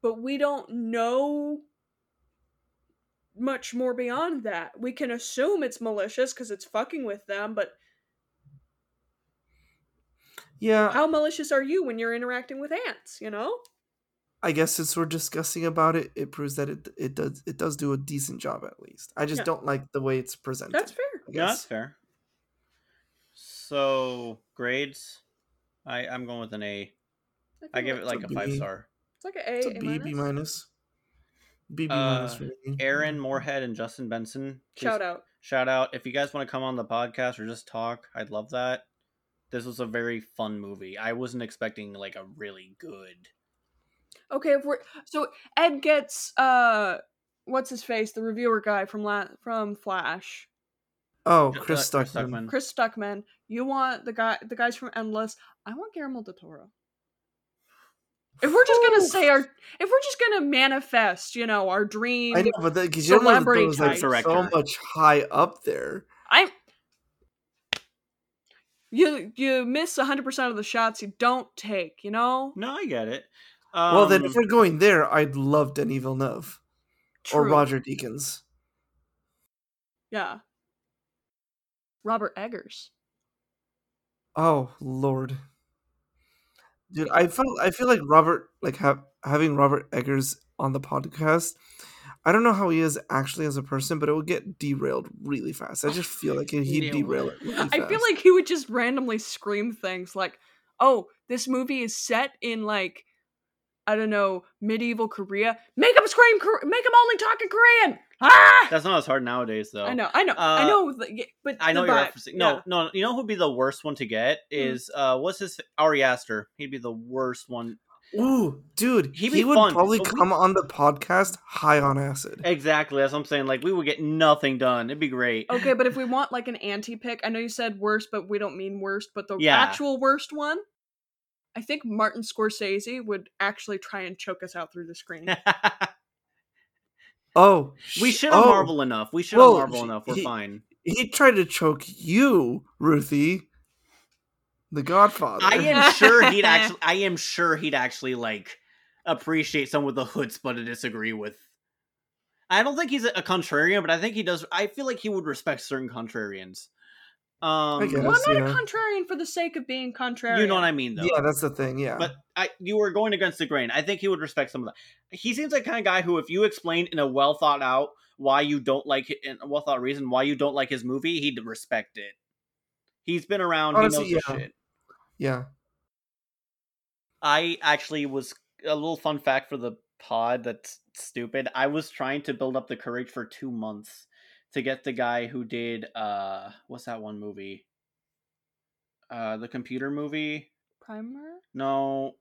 But we don't know... much more beyond that. We can assume it's malicious because it's fucking with them, but yeah, how malicious are you when you're interacting with ants, you know? I guess since we're discussing about it, it proves that it it does it does do a decent job at least. I just yeah. don't like the way it's presented. That's fair. Yeah, that's fair. So grades, I I'm going with an A. I, I give it like a, a five star. It's like an A. It's a B, B minus. B B uh, Aaron Moorhead and Justin Benson. Shout out. Shout out. If you guys want to come on the podcast or just talk, I'd love that. This was a very fun movie. I wasn't expecting like a really good. Okay, if we're so Ed gets uh what's his face? The reviewer guy from La- from Flash. Oh, Chris uh, Stuckman. Chris Stuckman. You want the guy the guys from Endless. I want Guillermo del Toro. If we're just gonna say our, if we're just gonna manifest, you know, our dream, I know, but that celebrity was like so much high up there. I, you you miss a hundred percent of the shots you don't take. You know. No, I get it. Um, well, then if we're going there, I'd love Denis Villeneuve true. or Roger Deakins. Yeah. Robert Eggers. Oh Lord. Dude, I felt I feel like Robert, like ha- having Robert Eggers on the podcast. I don't know how he is actually as a person, but it would get derailed really fast. I just feel like he'd he derail it. Really fast. I feel like he would just randomly scream things like, "Oh, this movie is set in like, I don't know, medieval Korea. Make him scream! Make him only talk in Korean! Ah! That's not as hard nowadays, though. I know, I know, uh, I know. But I know you're referencing. No, yeah. no, you know who'd be the worst one to get is mm. uh, what's his Ari Aster. He'd be the worst one. Ooh, dude, he would fun. probably so come we... on the podcast high on acid. Exactly, that's what I'm saying. Like, we would get nothing done. It'd be great. Okay, but if we want like an anti-pick, I know you said worst, but we don't mean worst. But the yeah. actual worst one, I think Martin Scorsese would actually try and choke us out through the screen. Oh, we shouldn't oh. marvel enough. We shouldn't well, marvel enough. We're he, fine. He tried to choke you, Ruthie. The Godfather. I am sure he'd actually. I am sure he'd actually like appreciate someone with the chutzpah to disagree with. I don't think he's a contrarian, but I think he does. I feel like he would respect certain contrarians. Um, I guess, well, I'm not yeah. a contrarian for the sake of being contrarian. You know what I mean, though. Yeah, that's the thing. Yeah, but I, you were going against the grain. I think he would respect some of that. He seems like the kind of guy who, if you explained in a well thought out why you don't like it, in a well thought reason why you don't like his movie, he'd respect it. He's been around. Honestly, he knows yeah. the shit. Yeah. I actually was a little fun fact for the pod. That's stupid. I was trying to build up the courage for two months. To get the guy who did, uh, what's that one movie? Uh, the computer movie? Primer? No.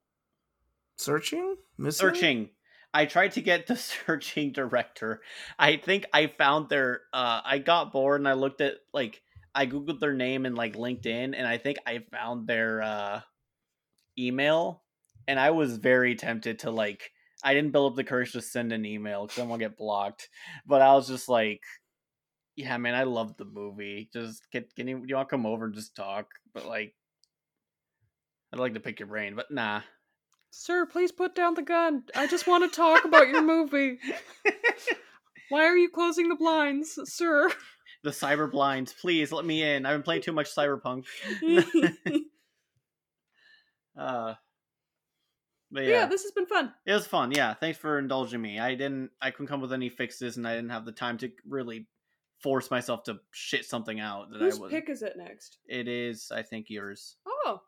Searching? Missing? Searching. I tried to get the Searching director. I think I found their, uh, I got bored and I looked at, like, I Googled their name and, like, LinkedIn, and I think I found their, uh, email, and I was very tempted to, like, I didn't build up the courage to send an email because I won't get blocked, but I was just like, yeah, man, I love the movie. Just get, can you, you all come over and just talk? But like, I'd like to pick your brain, but nah. Sir, please put down the gun. I just want to talk about your movie. Why are you closing the blinds, sir? The cyber blinds, please let me in. I've been playing too much Cyberpunk. uh, but yeah. yeah, this has been fun. It was fun. Yeah, thanks for indulging me. I didn't, I couldn't come with any fixes, and I didn't have the time to really force myself to shit something out. That Whose I pick is it next? It is, I think, yours. Oh. Well,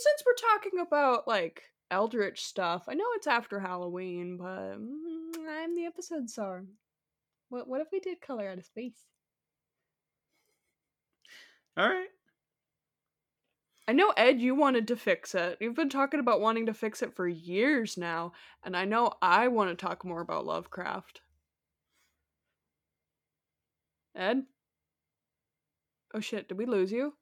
since we're talking about, like, Eldritch stuff, I know it's after Halloween, but mm, I'm the episode czar. What, what if we did Color Out of Space? Alright. I know, Ed, you wanted to fix it. You've been talking about wanting to fix it for years now, and I know I want to talk more about Lovecraft. Ed? Oh shit, did we lose you?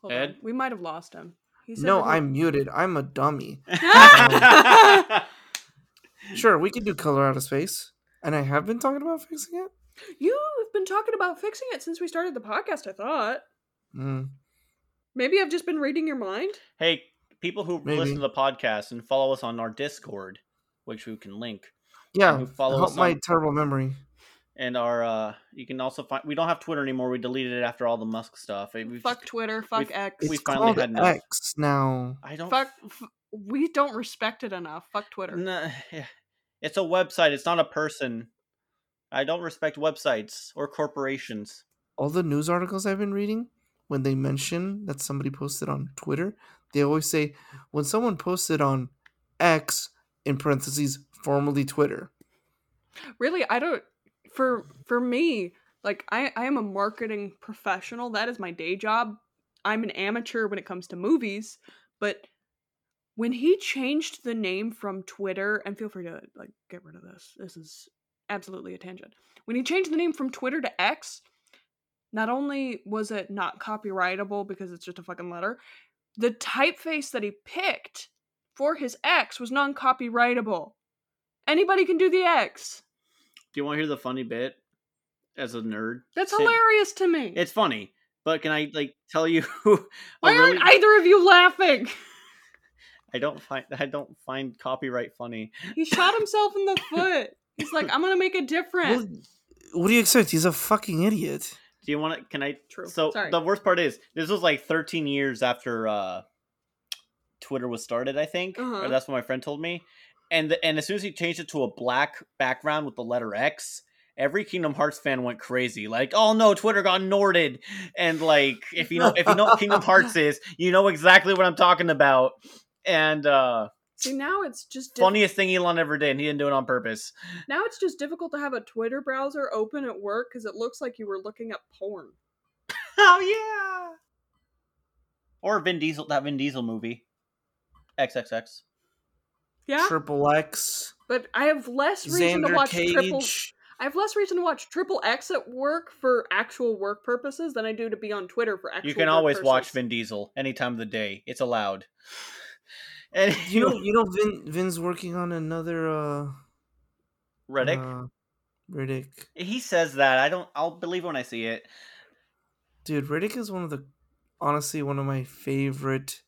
Hold Ed? On. We might have lost him. He said no, I'm muted. I'm a dummy. um, sure, we could do Color Out of Space. And I have been talking about fixing it? You've been talking about fixing it since we started the podcast, I thought. Mm. Maybe I've just been reading your mind? Hey, people who Maybe. listen to the podcast and follow us on our Discord, which we can link. Yeah, who follow help us my on- terrible memory. And our, uh, you can also find, we don't have Twitter anymore. We deleted it after all the Musk stuff. We've fuck just, Twitter, fuck we've, X. We it's finally had enough. X now. I don't. Fuck, f- we don't respect it enough. Fuck Twitter. Nah, yeah. It's a website. It's not a person. I don't respect websites or corporations. All the news articles I've been reading, when they mention that somebody posted on Twitter, they always say, when someone posted on X, in parentheses, formerly Twitter. Really? I don't. For for me, like, I, I am a marketing professional. That is my day job. I'm an amateur when it comes to movies. But when he changed the name from Twitter, and feel free to, like, get rid of this. This is absolutely a tangent. When he changed the name from Twitter to X, not only was it not copyrightable because it's just a fucking letter, the typeface that he picked for his X was non-copyrightable. Anybody can do the X. Do you want to hear the funny bit as a nerd? That's Sit. hilarious to me. It's funny, but can I like tell you? Why really... aren't either of you laughing? I don't find I don't find copyright funny. He shot himself in the foot. He's like, I'm gonna make a difference. Well, what do you expect? He's a fucking idiot. Do you want to? Can I? True. So Sorry. The worst part is this was like thirteen years after uh, Twitter was started. I think, uh-huh. or that's what my friend told me. And the, and as soon as he changed it to a black background with the letter X, every Kingdom Hearts fan went crazy. Like, oh no, Twitter got norted. And like, if you know if you know what Kingdom Hearts is, you know exactly what I'm talking about. And uh, See, now it's just... Diff- Funniest thing Elon ever did, and he didn't do it on purpose. Now it's just difficult to have a Twitter browser open at work because it looks like you were looking up porn. Oh, yeah! Or Vin Diesel, that Vin Diesel movie. Triple X. Yeah? Triple X. But I have less reason Xander to watch Cage. Triple... I have less reason to watch Triple X at work for actual work purposes than I do to be on Twitter for actual work. You can work always purposes. Watch Vin Diesel any time of the day. It's allowed. And you know, you know, Vin, Vin's working on another uh, Riddick. Uh, Riddick. He says that. I don't. I'll believe when I see it. Dude, Riddick is one of the, honestly, one of my favorite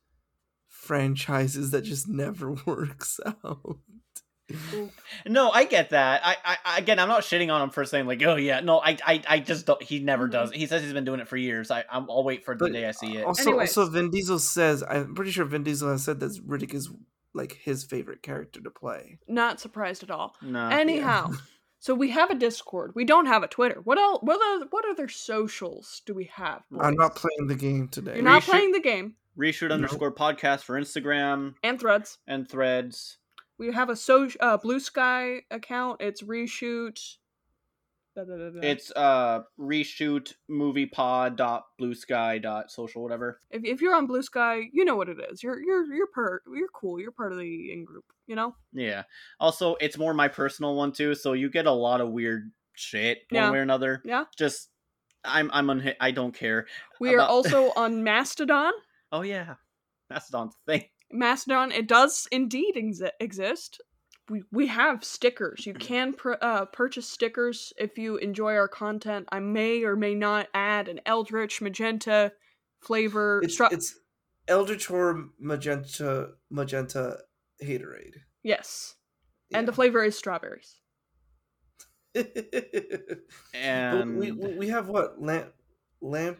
franchises that just never works out. No, I get that. I, I again, I'm not shitting on him for saying like, oh yeah, no, I, I, I just don't. He never does. He says he's been doing it for years. I, I'm, I'll wait for the but day I see it. Also, Anyways. also, Vin Diesel says, I'm pretty sure Vin Diesel has said that Riddick is like his favorite character to play. Not surprised at all. No. Anyhow, yeah. So we have a Discord. We don't have a Twitter. What else? What other, what other socials do we have? Boys? I'm not playing the game today. You're not Reshoot, playing the game. Reshoot no. underscore podcast for Instagram and Threads and Threads. We have a so, uh, Blue Sky account. It's Reshoot. Da, da, da, da. It's uh, reshoot movie pod dot blue sky dot social, whatever. If if you're on Blue Sky, you know what it is. You're you're you're part. You're cool. You're part of the in group. You know. Yeah. Also, it's more my personal one too. So you get a lot of weird shit one yeah. way or another. Yeah. Just I'm I'm unha- I don't care. We about- are also on Mastodon. Oh yeah, Mastodon's the thing. Mastodon, it does indeed ex- exist. We we have stickers. You can pr- uh, purchase stickers if you enjoy our content. I may or may not add an Eldritch Magenta flavor. It's, stru- it's Eldritch Horror Magenta Magenta Haterade. Yes, yeah. And the flavor is strawberries. And we, we we have what lamp lamp.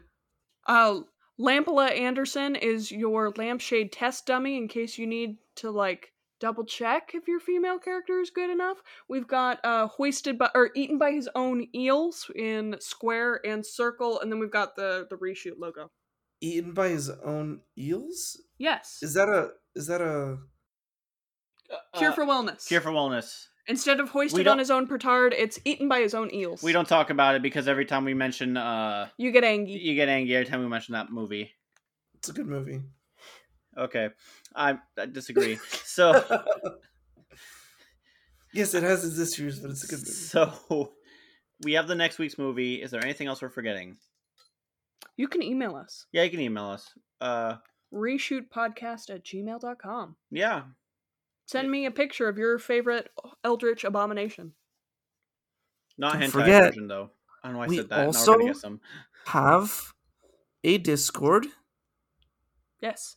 Uh, Lampala Anderson is your lampshade test dummy in case you need to, like, double check if your female character is good enough. We've got uh, hoisted by, or eaten by his own eels in square and circle, and then we've got the, the Reshoot logo. Eaten by his own eels? Yes. Is that a, is that a... Uh, cure for wellness. Cure for wellness. Instead of hoisted on his own petard, it's eaten by his own eels. We don't talk about it because every time we mention... Uh, you get angry. You get angry every time we mention that movie. It's a good movie. Okay. I, I disagree. So... Yes, it has its issues, but it's a good movie. So, we have the next week's movie. Is there anything else we're forgetting? You can email us. Yeah, you can email us. Uh, reshoot podcast at gmail dot com. Yeah. Send me a picture of your favorite Eldritch abomination. Not hentai forget, version, though. I don't know why I said that. Also now we're gonna get some. Have a Discord. Yes.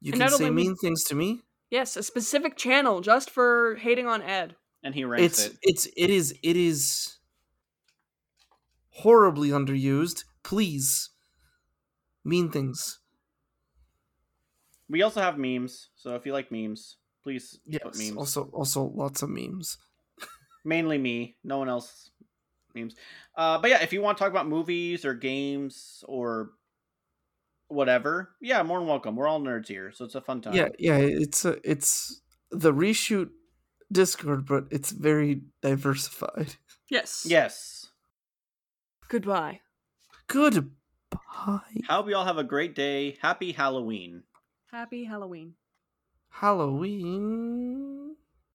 You and can say mean we... things to me. Yes, a specific channel just for hating on Ed. And he ranks it's, it. It's it is it is horribly underused. Please, mean things. We also have memes, so if you like memes. Please yes, put memes. Also, also lots of memes. Mainly me. No one else memes. Uh, but yeah, if you want to talk about movies or games or whatever, yeah, more than welcome. We're all nerds here, so it's a fun time. Yeah, yeah, it's a, it's the Reshoot Discord, but it's very diversified. Yes. Yes. Goodbye. Goodbye. Hope you all have a great day. Happy Halloween. Happy Halloween. Halloween.